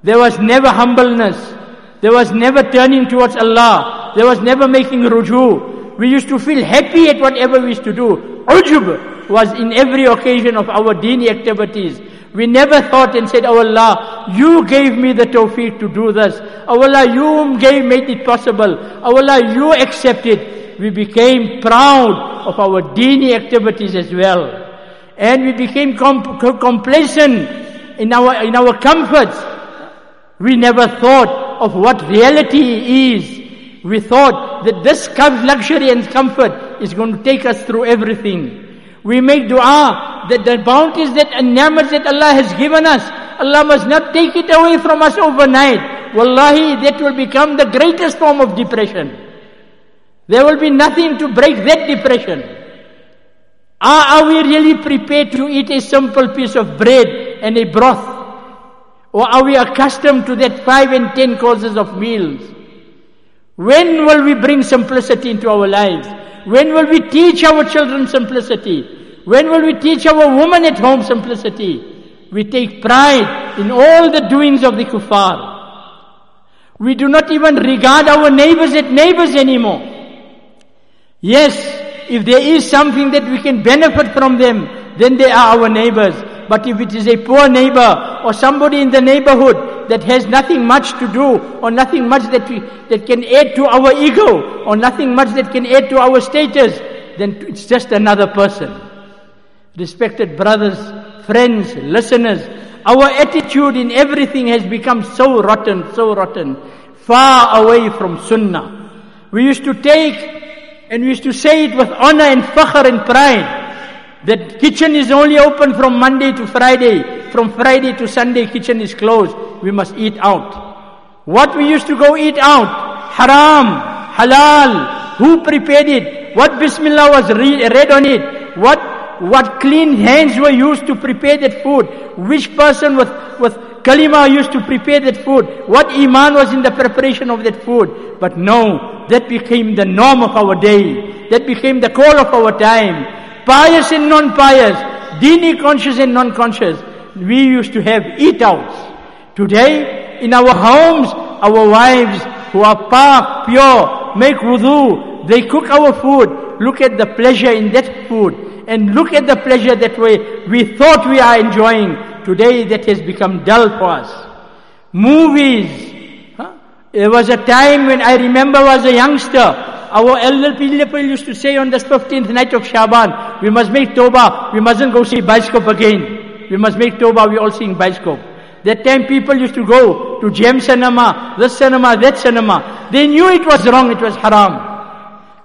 There was never humbleness. There was never turning towards Allah. There was never making rujoo. We used to feel happy at whatever we used to do. Ujub was in every occasion of our dini activities. We never thought and said, oh Allah, you gave me the tawfiq to do this. Oh Allah, you made it possible. Oh Allah, you accept it. We became proud of our dini activities as well. And we became complacent in our comforts. We never thought of what reality is. We thought that this luxury and comfort is going to take us through everything. We make dua that the bounties and ni'mat that Allah has given us, Allah must not take it away from us overnight. Wallahi, that will become the greatest form of depression. There will be nothing to break that depression. Are we really prepared to eat a simple piece of bread and a broth? Or are we accustomed to that 5 and 10 courses of meals? When will we bring simplicity into our lives? When will we teach our children simplicity? When will we teach our women at home simplicity? We take pride in all the doings of the kuffar. We do not even regard our neighbors as neighbors anymore. Yes, if there is something that we can benefit from them, then they are our neighbors. But if it is a poor neighbor or somebody in the neighborhood that has nothing much to do or nothing much that can add to our ego or nothing much that can add to our status, then it's just another person. Respected brothers, friends, listeners, our attitude in everything has become so rotten, far away from Sunnah. We used to take and we used to say it with honor and fakhr and pride. That kitchen is only open from Monday to Friday. From Friday to Sunday, kitchen is closed. We must eat out. What we used to go eat out? Haram, halal. Who prepared it? What Bismillah was read on it? What clean hands were used to prepare that food? Which person with kalima used to prepare that food? What iman was in the preparation of that food? But no, that became the norm of our day. That became the call of our time. Pious and non-pious, dini conscious and non-conscious. We used to have eat-outs. Today, in our homes, our wives who are pak, pure, make wudu, they cook our food. Look at the pleasure in that food. And look at the pleasure that we thought we are enjoying. Today that has become dull for us. Movies. There was a time when I remember I was a youngster. Our elder people used to say on the 15th night of Shabaan, we must make tawbah. We mustn't go see Bioscope again. We must make tawbah. We all seeing Bioscope. That time people used to go to Gem cinema, this cinema, that cinema. They knew it was wrong, it was haram.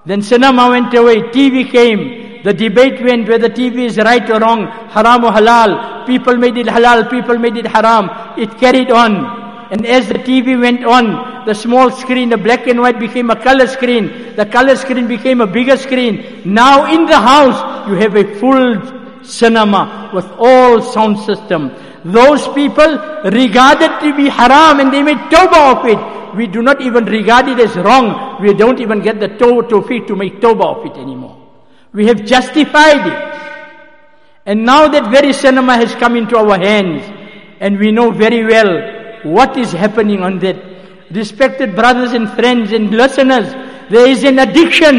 Then cinema went away, TV came. The debate went whether TV is right or wrong, haram or halal. People made it halal, people made it haram. It carried on. And as the TV went on, the small screen, the black and white became a color screen. The color screen became a bigger screen. Now in the house, you have a full cinema with all sound system. Those people regarded to be haram and they made tawbah of it. We do not even regard it as wrong. We don't even get the tawfiq to make tawbah of it anymore. We have justified it. And now that very cinema has come into our hands and we know very well what is happening on that. Respected brothers and friends and listeners, there is an addiction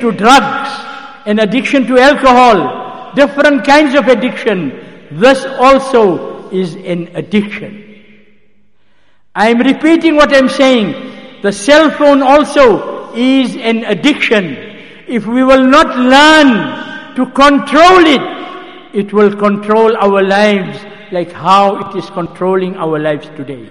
to drugs, an addiction to alcohol, different kinds of addiction. This also is an addiction. I am repeating what I am saying. The cell phone also is an addiction. If we will not learn to control it, it will control our lives like how it is controlling our lives today.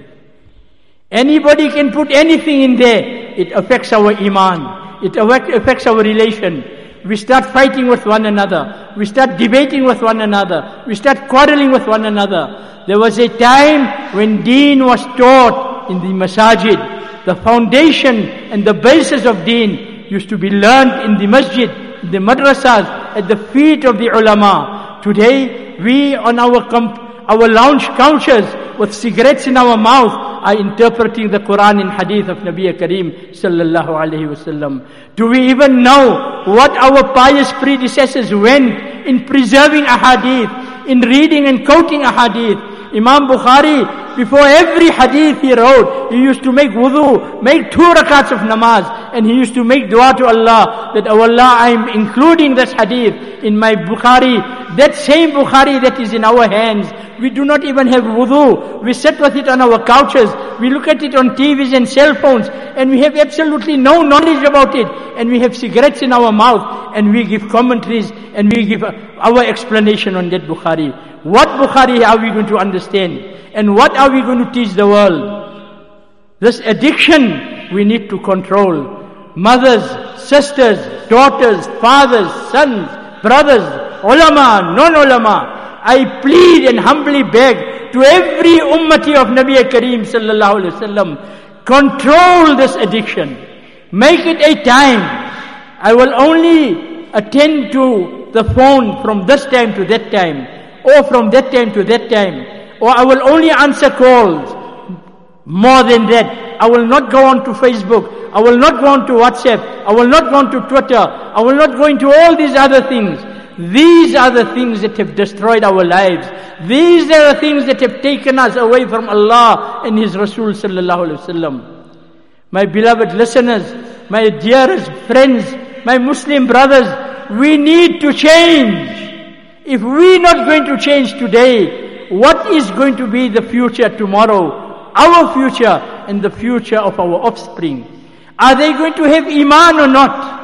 Anybody can put anything in there. It affects our iman. It affects our relation. We start fighting with one another. We start debating with one another. We start quarreling with one another. There was a time when deen was taught in the masajid. The foundation and the basis of deen used to be learned in the masjid, in the madrasas, at the feet of the ulama. Today, we on our lounge couches with cigarettes in our mouth, are interpreting the Quran and Hadith of Nabiya Kareem sallallahu alaihi wasallam. Do we even know what our pious predecessors went in preserving a Hadith, in reading and quoting a Hadith? Imam Bukhari, before every Hadith he wrote, he used to make wudu, make 2 rakats of namaz, and he used to make dua to Allah that, "Oh Allah, I am including this Hadith in my Bukhari." That same Bukhari that is in our hands, we do not even have wudu. We sit with it on our couches. We look at it on TVs and cell phones. And we have absolutely no knowledge about it. And we have cigarettes in our mouth. And we give commentaries. And we give our explanation on that Bukhari. What Bukhari are we going to understand? And what are we going to teach the world? This addiction we need to control. Mothers, sisters, daughters, fathers, sons, brothers, ulama, non-ulama. I plead and humbly beg to every ummati of Nabi Kareem sallallahu alaihi wasallam, control this addiction. Make it a time. I will only attend to the phone from this time to that time, or from that time to that time, or I will only answer calls. More than that, I will not go on to Facebook. I will not go on to WhatsApp. I will not go on to Twitter. I will not go into all these other things. These are the things that have destroyed our lives. These are the things that have taken us away from Allah and His Rasul sallallahu alaihi wasallam. My beloved listeners, my dearest friends, my Muslim brothers, we need to change. If we're not going to change today, what is going to be the future tomorrow? Our future and the future of our offspring. Are they going to have iman or not?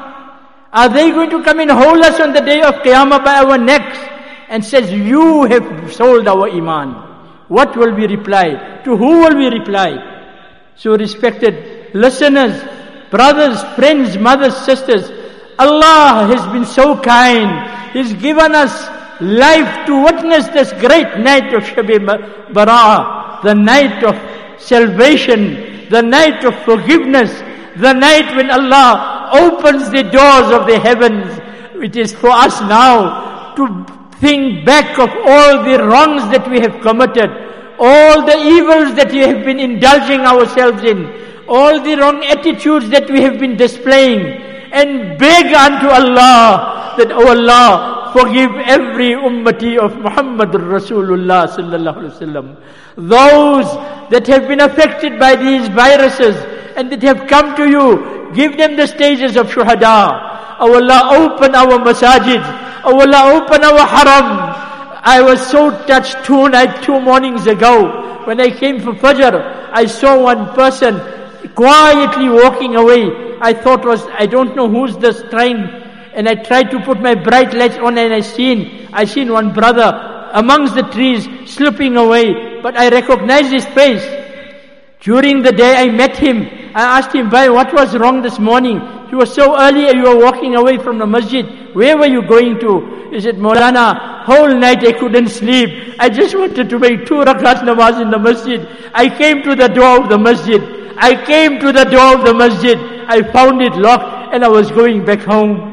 Are they going to come and hold us on the day of Qiyamah by our necks and says, "You have sold our iman"? What will we reply? To who will we reply? So respected listeners, brothers, friends, mothers, sisters, Allah has been so kind. He's given us life to witness this great night of Shab-e Bara'ah, the night of salvation, the night of forgiveness, the night when Allah opens the doors of the heavens. It is for us now to think back of all the wrongs that we have committed, all the evils that we have been indulging ourselves in, all the wrong attitudes that we have been displaying, and beg unto Allah that, "Oh Allah, forgive every ummati of Muhammad Rasulullah sallallahu alaihi wasallam." Those that have been affected by these viruses and that have come to you, give them the stages of shuhada. Oh Allah, open our masajids. Oh Allah, open our haram. I was so touched two mornings ago. When I came for Fajr, I saw one person quietly walking away. I thought I don't know who's this trying. And I tried to put my bright lights on and I seen one brother amongst the trees, slipping away, but I recognized his face. During the day I met him. I asked him, "Bhai, what was wrong this morning? You were so early, you were walking away from the masjid. Where were you going to?" He said, "Maulana, whole night I couldn't sleep. I just wanted to make 2 rakat namaz in the masjid. I came to the door of the masjid. I found it locked and I was going back home."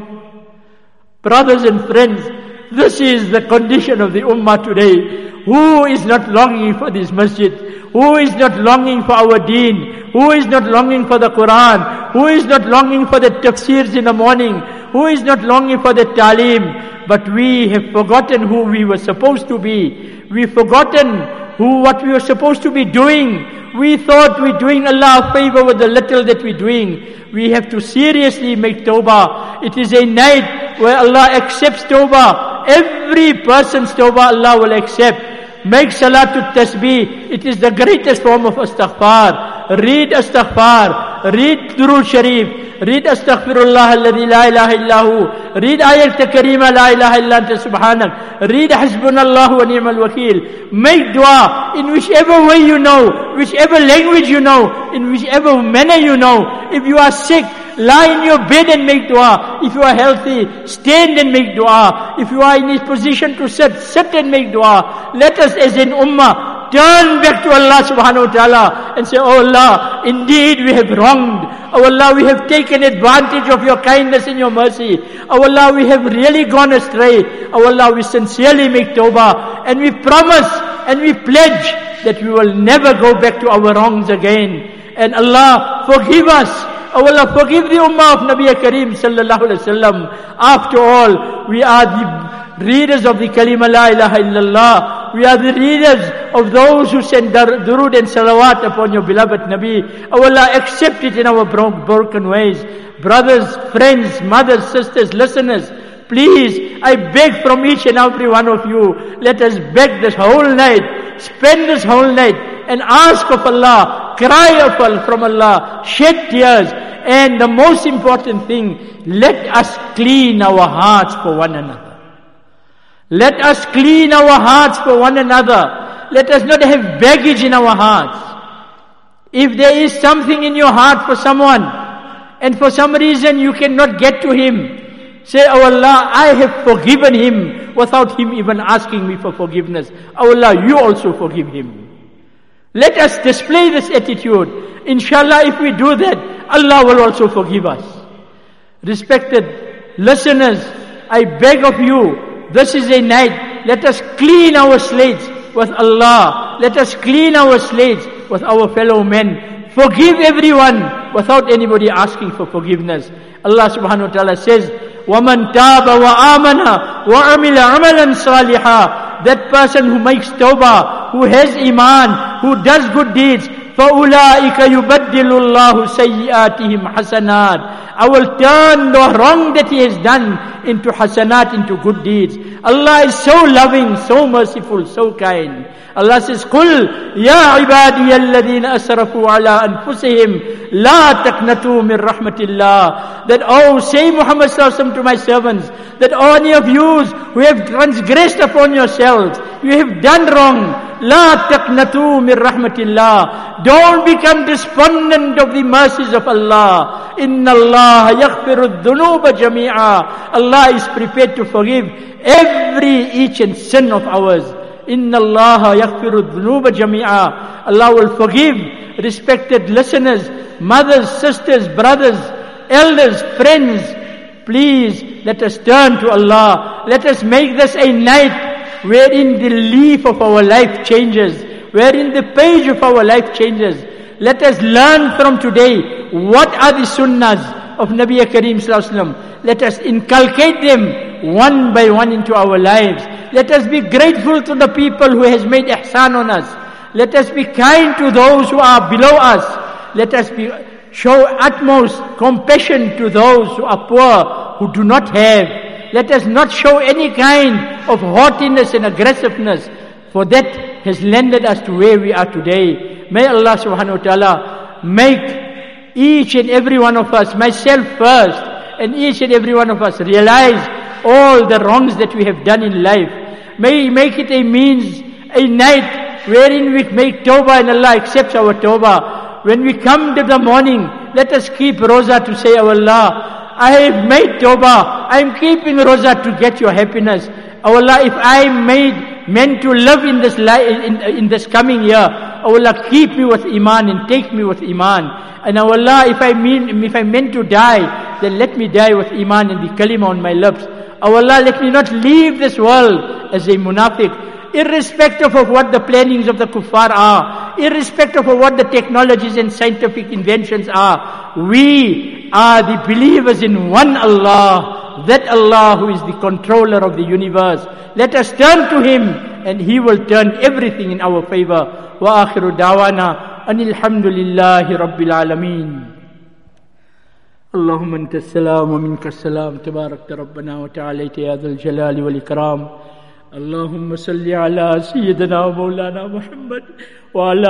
Brothers and friends, this is the condition of the ummah today. Who is not longing for this masjid? Who is not longing for our deen? Who is not longing for the Quran? Who is not longing for the tafsirs in the morning? Who is not longing for the talim? But we have forgotten who we were supposed to be. We've forgotten what we were supposed to be doing. We thought we're doing Allah a favor with the little that we're doing. We have to seriously make tawbah. It is a night where Allah accepts tawbah. Every person's tawbah Allah will accept. Make salatul tasbih. It is the greatest form of astaghfar. Read astaghfar. Read durood sharif. Read astaghfirullah alladhi la ilaha illahu. Read ayat karima la ilaha illa anta subhanak. Read hasbunallahu wa ni'mal wakil. Make dua in whichever way you know, whichever language you know, in whichever manner you know. If you are sick, lie in your bed and make dua. If you are healthy, stand and make dua. If you are in a position to sit and make dua. Let us as an ummah turn back to Allah subhanahu wa ta'ala and say, "Oh Allah, indeed we have wronged. Oh Allah, we have taken advantage of your kindness and your mercy. Oh Allah, we have really gone astray. Oh Allah, we sincerely make tawbah and we promise and we pledge that we will never go back to our wrongs again. And Allah, forgive us. Oh Allah, forgive the ummah of Nabi Kareem sallallahu alayhi wa sallam. After all, we are the readers of the kalima la ilaha illallah. We are the readers of those who send durood and salawat upon your beloved Nabi. Oh Allah, accept it in our broken ways." Brothers, friends, mothers, sisters, listeners, please, I beg from each and every one of you, let us beg this whole night, spend this whole night, and ask of Allah, cry from Allah, shed tears, and the most important thing, let us clean our hearts for one another. Let us clean our hearts for one another. Let us not have baggage in our hearts. If there is something in your heart for someone, and for some reason you cannot get to him, say, "Oh Allah, I have forgiven him," without him even asking me for forgiveness. "Oh Allah, you also forgive him." Let us display this attitude. Inshallah, if we do that, Allah will also forgive us. Respected listeners, I beg of you, this is a night. Let us clean our slates with Allah. Let us clean our slates with our fellow men. Forgive everyone without anybody asking for forgiveness. Allah subhanahu wa ta'ala says, "Waman taba wa amana wa amila amalan salihah." That person who makes tawbah, who has iman, who does good deeds, فَأُولَٰئِكَ يُبَدِّلُ اللَّهُ سَيِّئَاتِهِمْ حَسَنَاتٍ. I will turn the wrong that he has done into hasanat, into good deeds. Allah is so loving, so merciful, so kind. Allah says, "Qul ya ibadiy alladhina asrafu ala anfusihim la taqnatu min rahmatillah." That, "Oh, say Muhammad sallallahu alaihi wasallam to my servants, that any of you who have transgressed upon yourselves, you have done wrong, la taqnatu min rahmatillah. Don't become despondent of the mercies of Allah. Inna Allah yaghfiru dhunuba jami'a." Allah is prepared to forgive each and sin of ours. Inna Allah yaghfiru dhunuba jami'a. Allah will forgive. Respected listeners, mothers, sisters, brothers, elders, friends, please let us turn to Allah. Let us make this a night wherein the leaf of our life changes, wherein the page of our life changes. Let us learn from today what are the sunnahs of Nabi Kareem Sallallahu Alaihi Wasallam. Let us inculcate them one by one into our lives. Let us be grateful to the people who has made ihsan on us. Let us be kind to those who are below us. Let us show utmost compassion to those who are poor, who do not have. Let us not show any kind of haughtiness and aggressiveness, for that has landed us to where we are today. May Allah subhanahu wa ta'ala make each and every one of us, myself first, and each and every one of us realize all the wrongs that we have done in life. May make it a means, a night wherein we make tawbah and Allah accepts our tawbah. When we come to the morning, let us keep roza to say, oh Allah, I have made tawbah, I am keeping roza to get your happiness. Oh Allah, if I am meant to live in this life, in this coming year, oh Allah, keep me with iman and take me with iman. And oh Allah, if I meant to die, then let me die with iman and the kalima on my lips. Oh Allah, let me not leave this world as a munafiq, irrespective of what the plannings of the kuffar are, irrespective of what the technologies and scientific inventions are. We are the believers in one Allah, that Allah who is the controller of the universe. Let us turn to Him and He will turn everything in our favor. Wa akhiru da'wana anil hamdulillahi rabbil alameen. اللهم انت السلام ومنك السلام تبارك ربنا وتعاليت يا ذا الجلال والإكرام اللهم صل على سيدنا مولانا محمد وعلى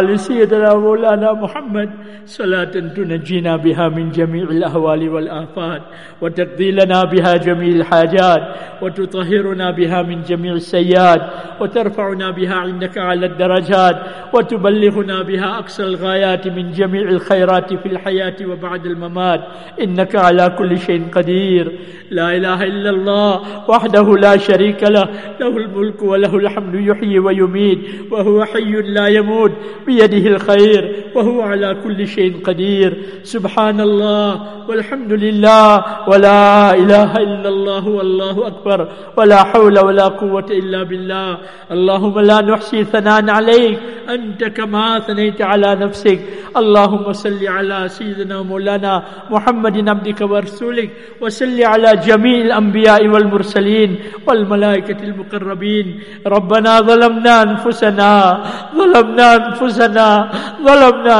آل سيدنا مولانا محمد صلاة تنجينا بها من جميع الأهوال والآفات وتقضي لنا بها جميع الحاجات وتطهرنا بها من جميع السيئات وترفعنا بها عندك على الدرجات وتبلغنا بها أقصى الغايات من جميع الخيرات في الحياة وبعد الممات إنك على كل شيء قدير لا إله إلا الله وحده لا شريك له له الملك وله الحمد يحيي ويميت وهو حي لا يموت بيده الخير وهو على كل شيء قدير سبحان الله والحمد لله ولا إله إلا الله والله أكبر ولا حول ولا قوة إلا بالله اللهم لا نحصي ثناء عليك أنت كما ثنيت على نفسك اللهم صل على سيدنا مولانا محمد عبدك ورسولك وصل على جميع الأنبياء والمرسلين والملائكة المقربين ربنا ظلمنا أنفسنا ظلمنا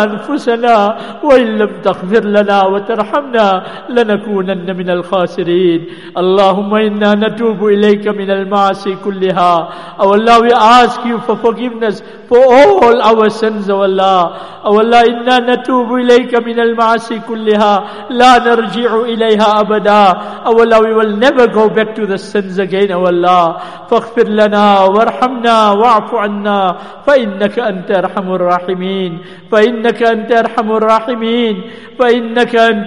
أنفسنا وإن لم تغفر لنا وترحمنا لنكونن من الخاسرين اللهم إنا نتوب إليك من المعاصي كلها Oh Allah, we ask you for forgiveness for all our sins O Allah Oh Allah, إنا نتوب إليك من المعاصي كلها لا نرجع إليها أبدا Oh Allah, we will never go back to the sins again O Allah فاغفر لنا وارحمنا واعف عنا فإنك أنت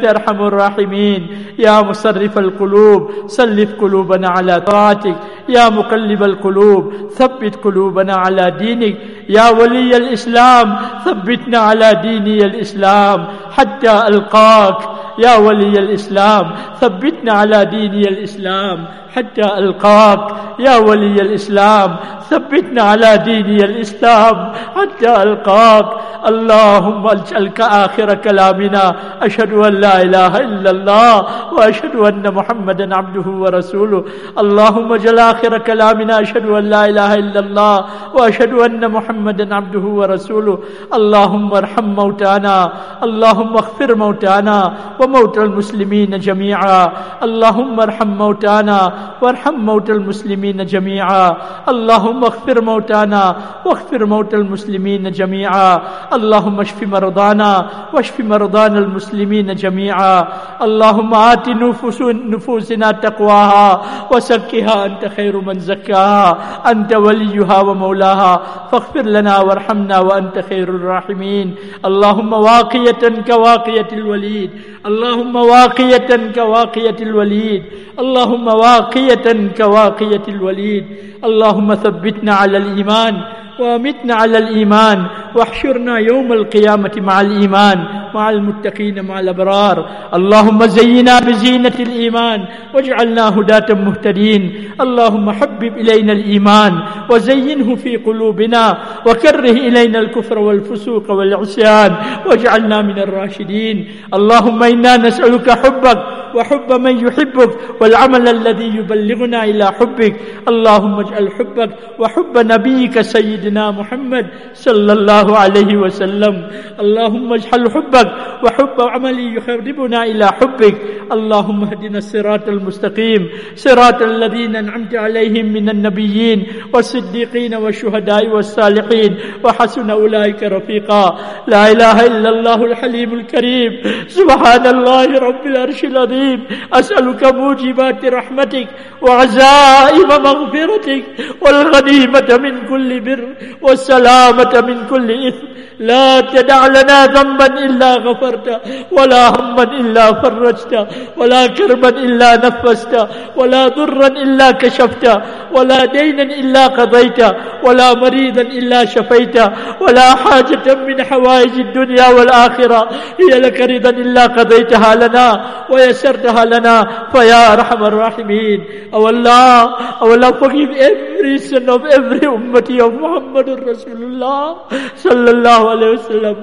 أرحم الراحمين يا مصرف القلوب صرف قلوبنا على طاعتك يا مقلب القلوب ثبت قلوبنا على دينك يا ولي الإسلام ثبتنا على ديني الإسلام حتى ألقاك يا ولي الإسلام ثبتنا على ديني الإسلام حتى ألقاك يا ولي الإسلام ثبتنا على ديني الإسلام حتى ألقاك اللهم اجعلك آخر كلامنا أشهد أن لا إله إلا الله وأشهد أن محمدا عبده ورسوله اللهم اجعل آخر كلامنا أشهد أن لا إله إلا الله وأشهد أن محمدا عبده ورسوله اللهم ارحم موتانا اللهم اغفر موتانا وموتى المسلمين جميعا اللهم ارحم موتانا وارحم موتى المسلمين جميعا اللهم اغفر موتانا واغفر موتى المسلمين جميعا اللهم اشف مرضانا واشف مرضانا المسلمين جميعا اللهم آت نفوسنا تقواها وزكها أنت خير من زكاها أنت وليها ومولاها فاغفر لنا وارحمنا وأنت خير الراحمين اللهم واقية كواقية الوليد اللهم واقية كواقية الوليد اللهم واقية كواقية الوليد اللهم ثبتنا على الإيمان وأمتنا على الإيمان واحشرنا يوم القيامة مع الإيمان مع المتقين مع الأبرار اللهم زينا بزينة الإيمان واجعلنا هداة مهتدين اللهم حبب إلينا الإيمان وزينه في قلوبنا وكره إلينا الكفر والفسوق والعصيان واجعلنا من الراشدين اللهم إنا نسألك حبك وحب من يحبك والعمل الذي يبلغنا إلى حبك اللهم اجعل حبك وحب نبيك سيدنا محمد صلى الله عليه وسلم اللهم اجعل حبك وحب عملي يقربنا إلى حبك اللهم اهدنا الصراط المستقيم صراط الذين أنعمت عليهم من النبيين والصديقين والشهداء والصالحين وحسن أولئك رفيقا لا إله إلا الله الحليم الكريم سبحان الله رب العرش العظيم الرجيم أسألك موجبات رحمتك وعزائم مغفرتك والغنيمة من كل بر والسلامة من كل إثم لا تدع لنا ذنبا إلا غفرته ولا هما إلا فرجته ولا كربا إلا نفسته ولا ضرا إلا كشفته ولا دينا إلا قضيته ولا مريضا إلا شفيته ولا حاجة من حوائج الدنيا والآخرة هي لك رضا إلا قضيتها لنا ويسرتها لنا فيا أرحم الراحمين. O Allah, forgive every sin of every ummati of Muhammad Rasulullah sallallahu alaihi wasallam,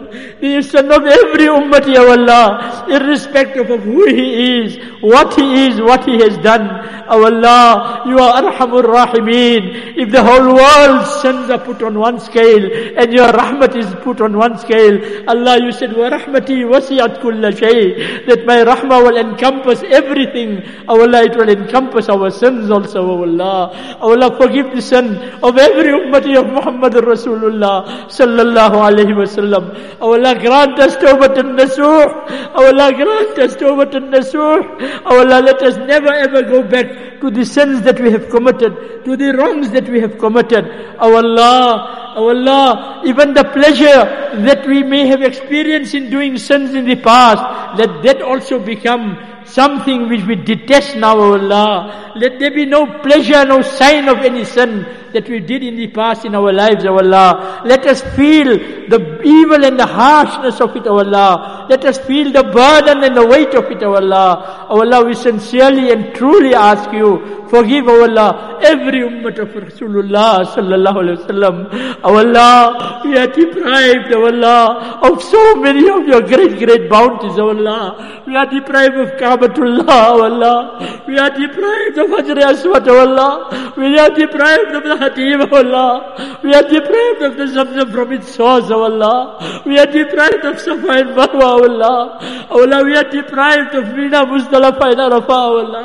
the sin of every ummati of Allah, irrespective of who he is, what he is, what he has done. O Allah, you are Arhamur Rahimeen. If the whole world's sins are put on one scale and your rahmat is put on one scale, Allah, you said, wa rahmati wasi'at kulla shay, that my rahmah will encompass everything. O Allah, it will encompass our sins also, O Allah. O Allah, forgive the sin of every ummati of Muhammad Rasulullah sallallahu alaihi wasallam. O Allah, grant us tawbatun nasuh. O Allah, grant us tawbatun nasuh. O Allah, let us never ever go back to the sins that we have committed, to the wrongs that we have committed. O Allah, even the pleasure that we may have experienced in doing sins in the past, let that also become something which we detest now, O Allah. Let there be no pleasure, no sign of any sin that we did in the past in our lives, O Allah. Let us feel the evil and the harshness of it, O Allah. Let us feel the burden and the weight of it, O Allah. O Allah, we sincerely and truly ask you, forgive, O Allah, every ummah of Rasulullah sallallahu alaihi wasallam. O Allah, we are deprived, O Allah, of so many of your great, great bounties, O Allah. We are deprived of Kaabatullah, O Allah. We are deprived of Hajr Aswad, O Allah. We are deprived of the Hatim, O Allah. We are deprived of the Zamzam from its source, O Allah. We are deprived of Safa and Marwa, O Allah. O Allah, we are deprived of Mina, Muzdalifah and Arafah, O Allah.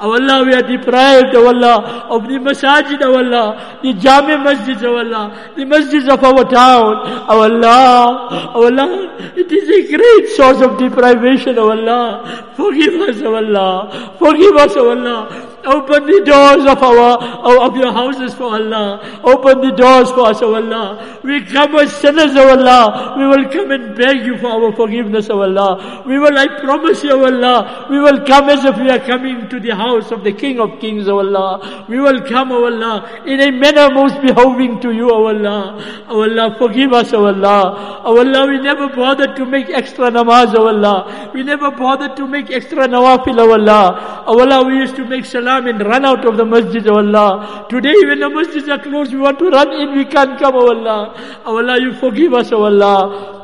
O Allah, we are deprived, O Allah, of the Masajid, O Allah, the Jami Masjid, O Allah, the Masjids of our town, O Allah. O Allah, it is a great source of deprivation, O Allah. Forgive us, O Allah. Forgive us, O Allah. Open the doors of your houses for Allah. Open the doors for us, O Allah. We come as sinners, O Allah. We will come and beg you for our forgiveness, O Allah. We will, I promise you, O Allah, we will come as if we are coming to the house of the King of Kings, O Allah. We will come, O Allah, in a manner most behoving to you, O Allah. O Allah, forgive us, O Allah. O Allah, we never bothered to make extra namaz, O Allah. We never bothered to make extra nawafil, O Allah. O Allah, we used to make salah and run out of the masjid, O Allah. Today when the masjids are closed, we want to run in, we can't come, O Allah. O Allah, you forgive us, O Allah.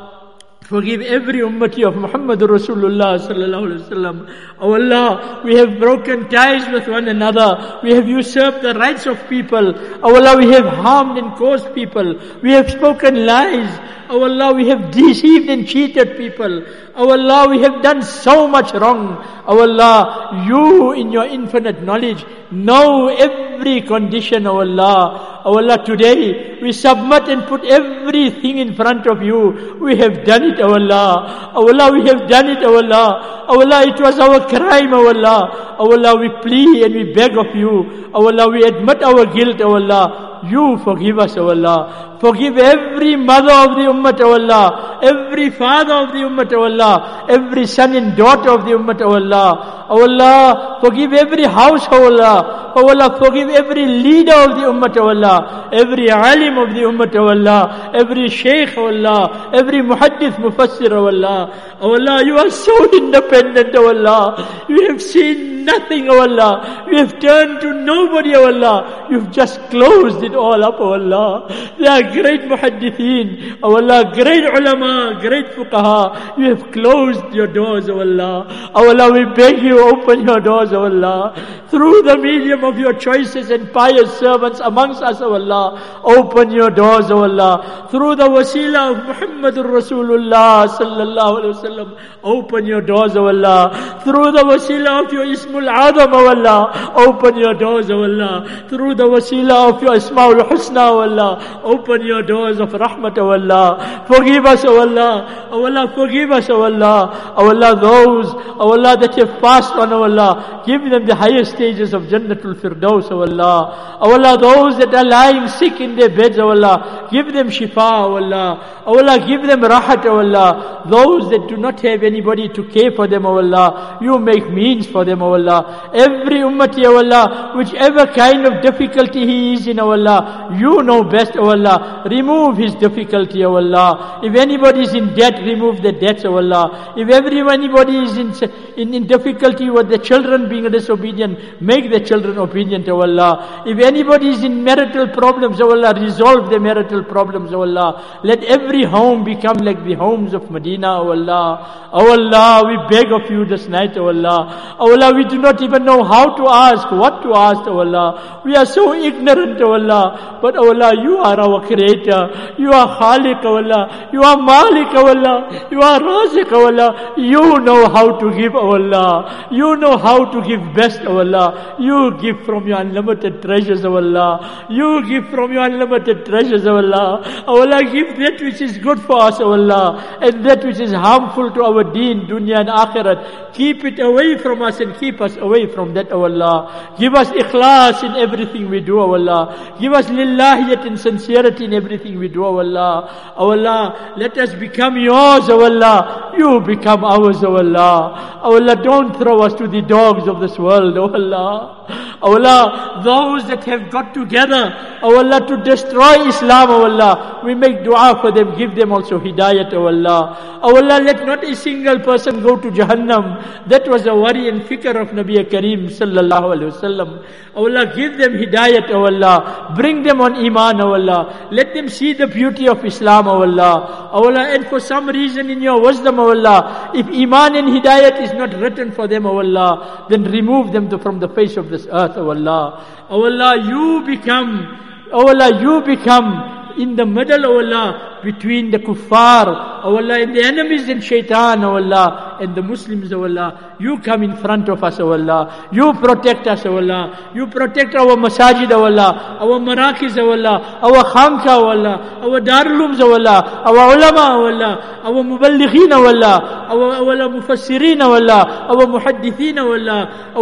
Forgive every ummati of Muhammad Rasulullah sallallahu alaihi wasallam. O Allah, we have broken ties with one another. We have usurped the rights of people. O Allah, we have harmed and caused people. We have spoken lies. O Allah, we have deceived and cheated people. O Allah, we have done so much wrong. O Allah, you in your infinite knowledge know every condition, O Allah. O Allah, today we submit and put everything in front of you. We have done it, O Allah. O Allah, we have done it, O Allah. O Allah, it was our crime, O Allah. O Allah, we plead and we beg of you. O Allah, we admit our guilt, O Allah. You forgive us, O Allah. Forgive every mother of the ummah, O Allah. Every father of the ummah, O Allah. Every son and daughter of the ummah, O Allah. O Allah, forgive every household, O Allah. O Allah, forgive every leader of the ummah, O Allah. Every alim of the ummah, O Allah. Every sheikh, O Allah. Every muhaddith, mufassir, O Allah. O Allah, you are so independent, O Allah. You have seen nothing, O Allah. You have turned to nobody, O Allah. You've just closed it all up, O Allah. They are great muhaddithin, O Allah, great ulama, great fuqaha. You have closed your doors, O Allah. O Allah, we beg you, open your doors, O Allah. Through the medium of your choices and pious servants amongst us, O Allah, open your doors, O Allah. Through the wasila of Muhammadur Rasulullah sallallahu alaihi wasallam, open your doors, O Allah. Through the wasila of your Ismul Adam, O Allah, open your doors, O Allah. Through the wasila of your Ismaul Husna, O Allah, open your doors of rahmat, O Allah. Forgive us, O Allah. O Allah, forgive us, O Allah. O Allah, those, O Allah, that have fasted on, O Allah. Give them the higher stages of Jannatul Firdaus, O Allah. O Allah, those that are lying sick in their beds, O Allah, give them shifa, O Allah. O Allah, give them rahat, O Allah. Those that do not have anybody to care for them, O Allah, you make means for them, O Allah. Every ummati, O Allah, whichever kind of difficulty he is in, O Allah, you know best, O Allah. Remove his difficulty, O Allah. If anybody is in debt, remove the debts, O Allah. If anybody is in difficulty with the children being disobedient, make the children obedient, O Allah. If anybody is in marital problems, O Allah, resolve the marital problems, O Allah. Let every home become like the homes of Medina, O Allah. O Allah, we beg of you this night, O Allah. O Allah, we do not even know how to ask, what to ask, O Allah. We are so ignorant, O Allah. But O Allah, you are our creator. You are Khaliq, O Allah. You are Malik, O Allah. You are Razik, O Allah. You know how to give, O Allah. You know how to give best, O Allah. You give from your unlimited treasures, O Allah. You give from your unlimited treasures, O Allah. O Allah, give that which is good for us, O Allah. And that which is harmful to our deen, dunya and akhirat. Keep it away from us and keep us away from that, O Allah. Give us ikhlas in everything we do, O Allah. Give us lillahiyat and sincerity in everything we do, O Allah. O Allah, let us become yours, O Allah. You become ours, O Allah. O Allah, don't throw us to the dogs of this world, O Allah. O Allah, those that have got together, O Allah, to destroy Islam, O Allah, we make dua for them, give them also hidayat, O Allah. O Allah, let not a single person go to Jahannam. That was a worry and fikr of Nabi Kareem sallallahu alaihi wasallam. O Allah, give them hidayat, O Allah. Bring them on iman, O Allah. Let them see the beauty of Islam, O Allah. O Allah, and for some reason in your wisdom, O Allah, if iman and hidayat is not written for them, O Allah, then remove them from the face of this earth, O Allah. O Allah, you become in the middle, O Allah, between the kuffar, O Allah, and the enemies and shaitan, O Allah, and the Muslims, O Allah. You come in front of us, O Allah. You protect us, O Allah. You protect our masajid, O Allah, our marakiz, O Allah, our khamka, O Allah, our darlums, O Allah, our ulama, O Allah, our muballigheen, O Allah, our mufassireen, O Allah, our muhaddithin, O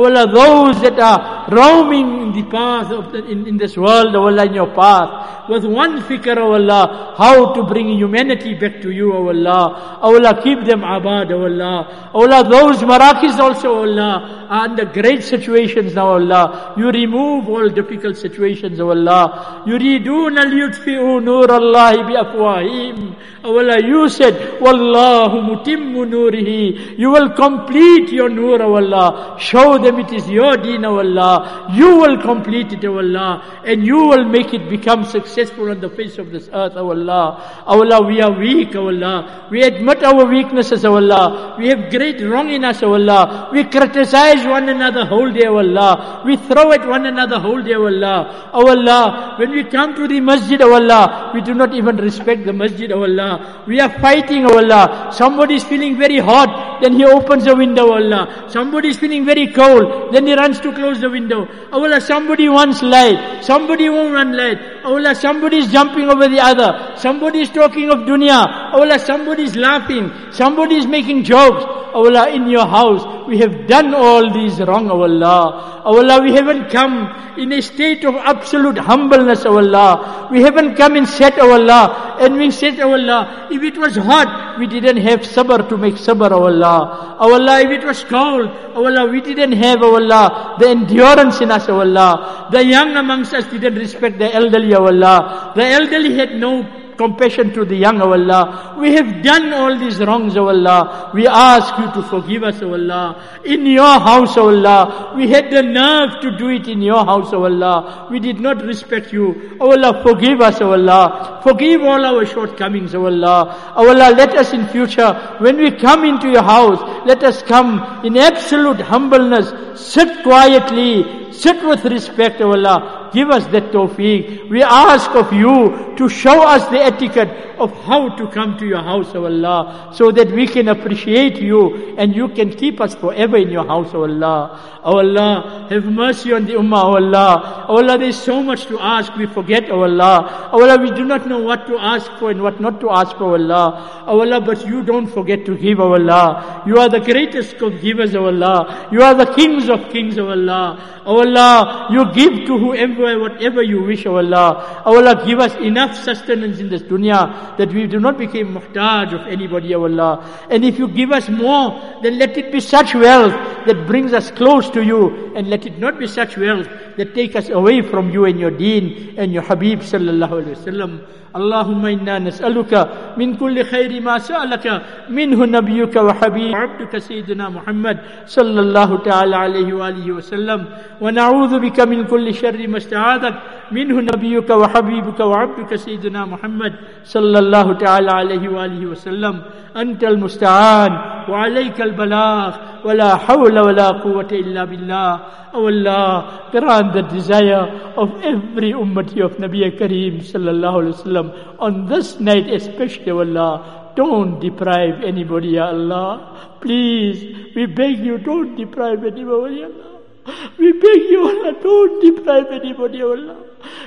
Allah, those that are roaming in the path of in this world, O Allah, in your path, with one fikr, O Allah, how to bring humanity back to you, O Allah. O Allah, keep them abad, O Allah. O Allah, those marakis also, O Allah, are under great situations now, O Allah. You remove all difficult situations, O Allah. يُرِيدُونَ لِيُطْفِئُوا نُورَ اللَّهِ بِأَفْوَاهِهِمْ. O Allah, you said, وَاللَّهُ مُتِمُّ نُورِهِ. You will complete your nur, O Allah. Show them it is your deen, O Allah. You will complete it, O Allah. And you will make it become successful on the face of this earth, O Allah. O Allah, we are weak, O Allah. We admit our weaknesses, O Allah. We have great wrong in us, O Allah. We criticize one another whole day, O Allah. We throw at one another whole day, O Allah. O Allah, when we come to the masjid, O Allah, we do not even respect the masjid, O Allah. We are fighting, O Allah. Somebody is feeling very hot, then he opens the window, O Allah. Somebody is feeling very cold, then he runs to close the window. O Allah, somebody wants light, somebody won't want light. O Allah, somebody is jumping over the other, somebody is talking of dunya. O Allah, somebody is laughing, somebody is making jokes. O Allah, in your house, we have done all these wrong, O Allah. O Allah, we haven't come in a state of absolute humbleness, O Allah. We haven't come in set, O Allah. And we said, O Allah, if it was hot, we didn't have sabr to make sabr, O Allah. O Allah, if it was cold, O Allah, we didn't have, O Allah, the endurance in us, O Allah. The young amongst us didn't respect the elderly, O Allah. The elderly had no compassion to the young, O Allah. We have done all these wrongs, O Allah. We ask you to forgive us, O Allah. In your house, O Allah, we had the nerve to do it in your house, O Allah. We did not respect you. O Allah, forgive us, O Allah. Forgive all our shortcomings, O Allah. O Allah, let us in future, when we come into your house, let us come in absolute humbleness. Sit quietly, sit with respect, O Allah. Give us that tawfiq. We ask of you to show us the etiquette of how to come to your house, O Allah, so that we can appreciate you and you can keep us forever in your house, O Allah. O Allah, have mercy on the ummah, O Allah. O Allah, there is so much to ask, we forget, O Allah. O Allah, we do not know what to ask for and what not to ask for, O Allah. O Allah, but you don't forget to give, O Allah. You are the the greatest of givers, O Allah. You are the kings of kings, O Allah. O Allah, you give to whoever, whatever you wish, O Allah. O Allah, give us enough sustenance in this dunya that we do not become muhtaj of anybody, O Allah. And if you give us more, then let it be such wealth that brings us close to you, and let it not be such wealth that take us away from you and your deen and your Habib sallallahu alayhi wa sallam. Allahumma inna nas'aluka min kulli khayri ma sa'alaka minhu nabiyuka wa habib abduka sayyidina Muhammad sallallahu ta'ala alayhi wa sallam, wa na'udhu bika min kulli sharri ma sta'adak minhu nabiyuka wa habibuka wa abduka sayyidina Muhammad sallallahu ta'ala alayhi wa sallam. Anta al-musta'an wa alayka al-balagh ولا حول ولا قوة إلا بالله. Oh Allah, grant the desire of every ummati of Nabiya Kareem sallallahu alayhi wa sallam on this night especially, oh Allah. Don't deprive anybody, ya Allah. Please, we beg you, don't deprive anybody, ya Allah. We beg you, Allah, don't deprive anybody, O Allah.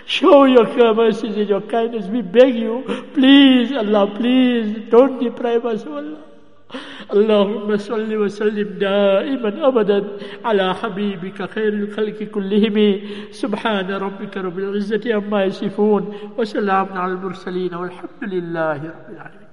Show your mercies and your kindness. We beg you, please, Allah, please, don't deprive us, O Allah. اللهم صل وسلم دائما أبدا على حبيبك خير الخلق كلهم سبحان ربك رب العزة عما يصفون وسلام على المرسلين والحمد لله رب العالمين.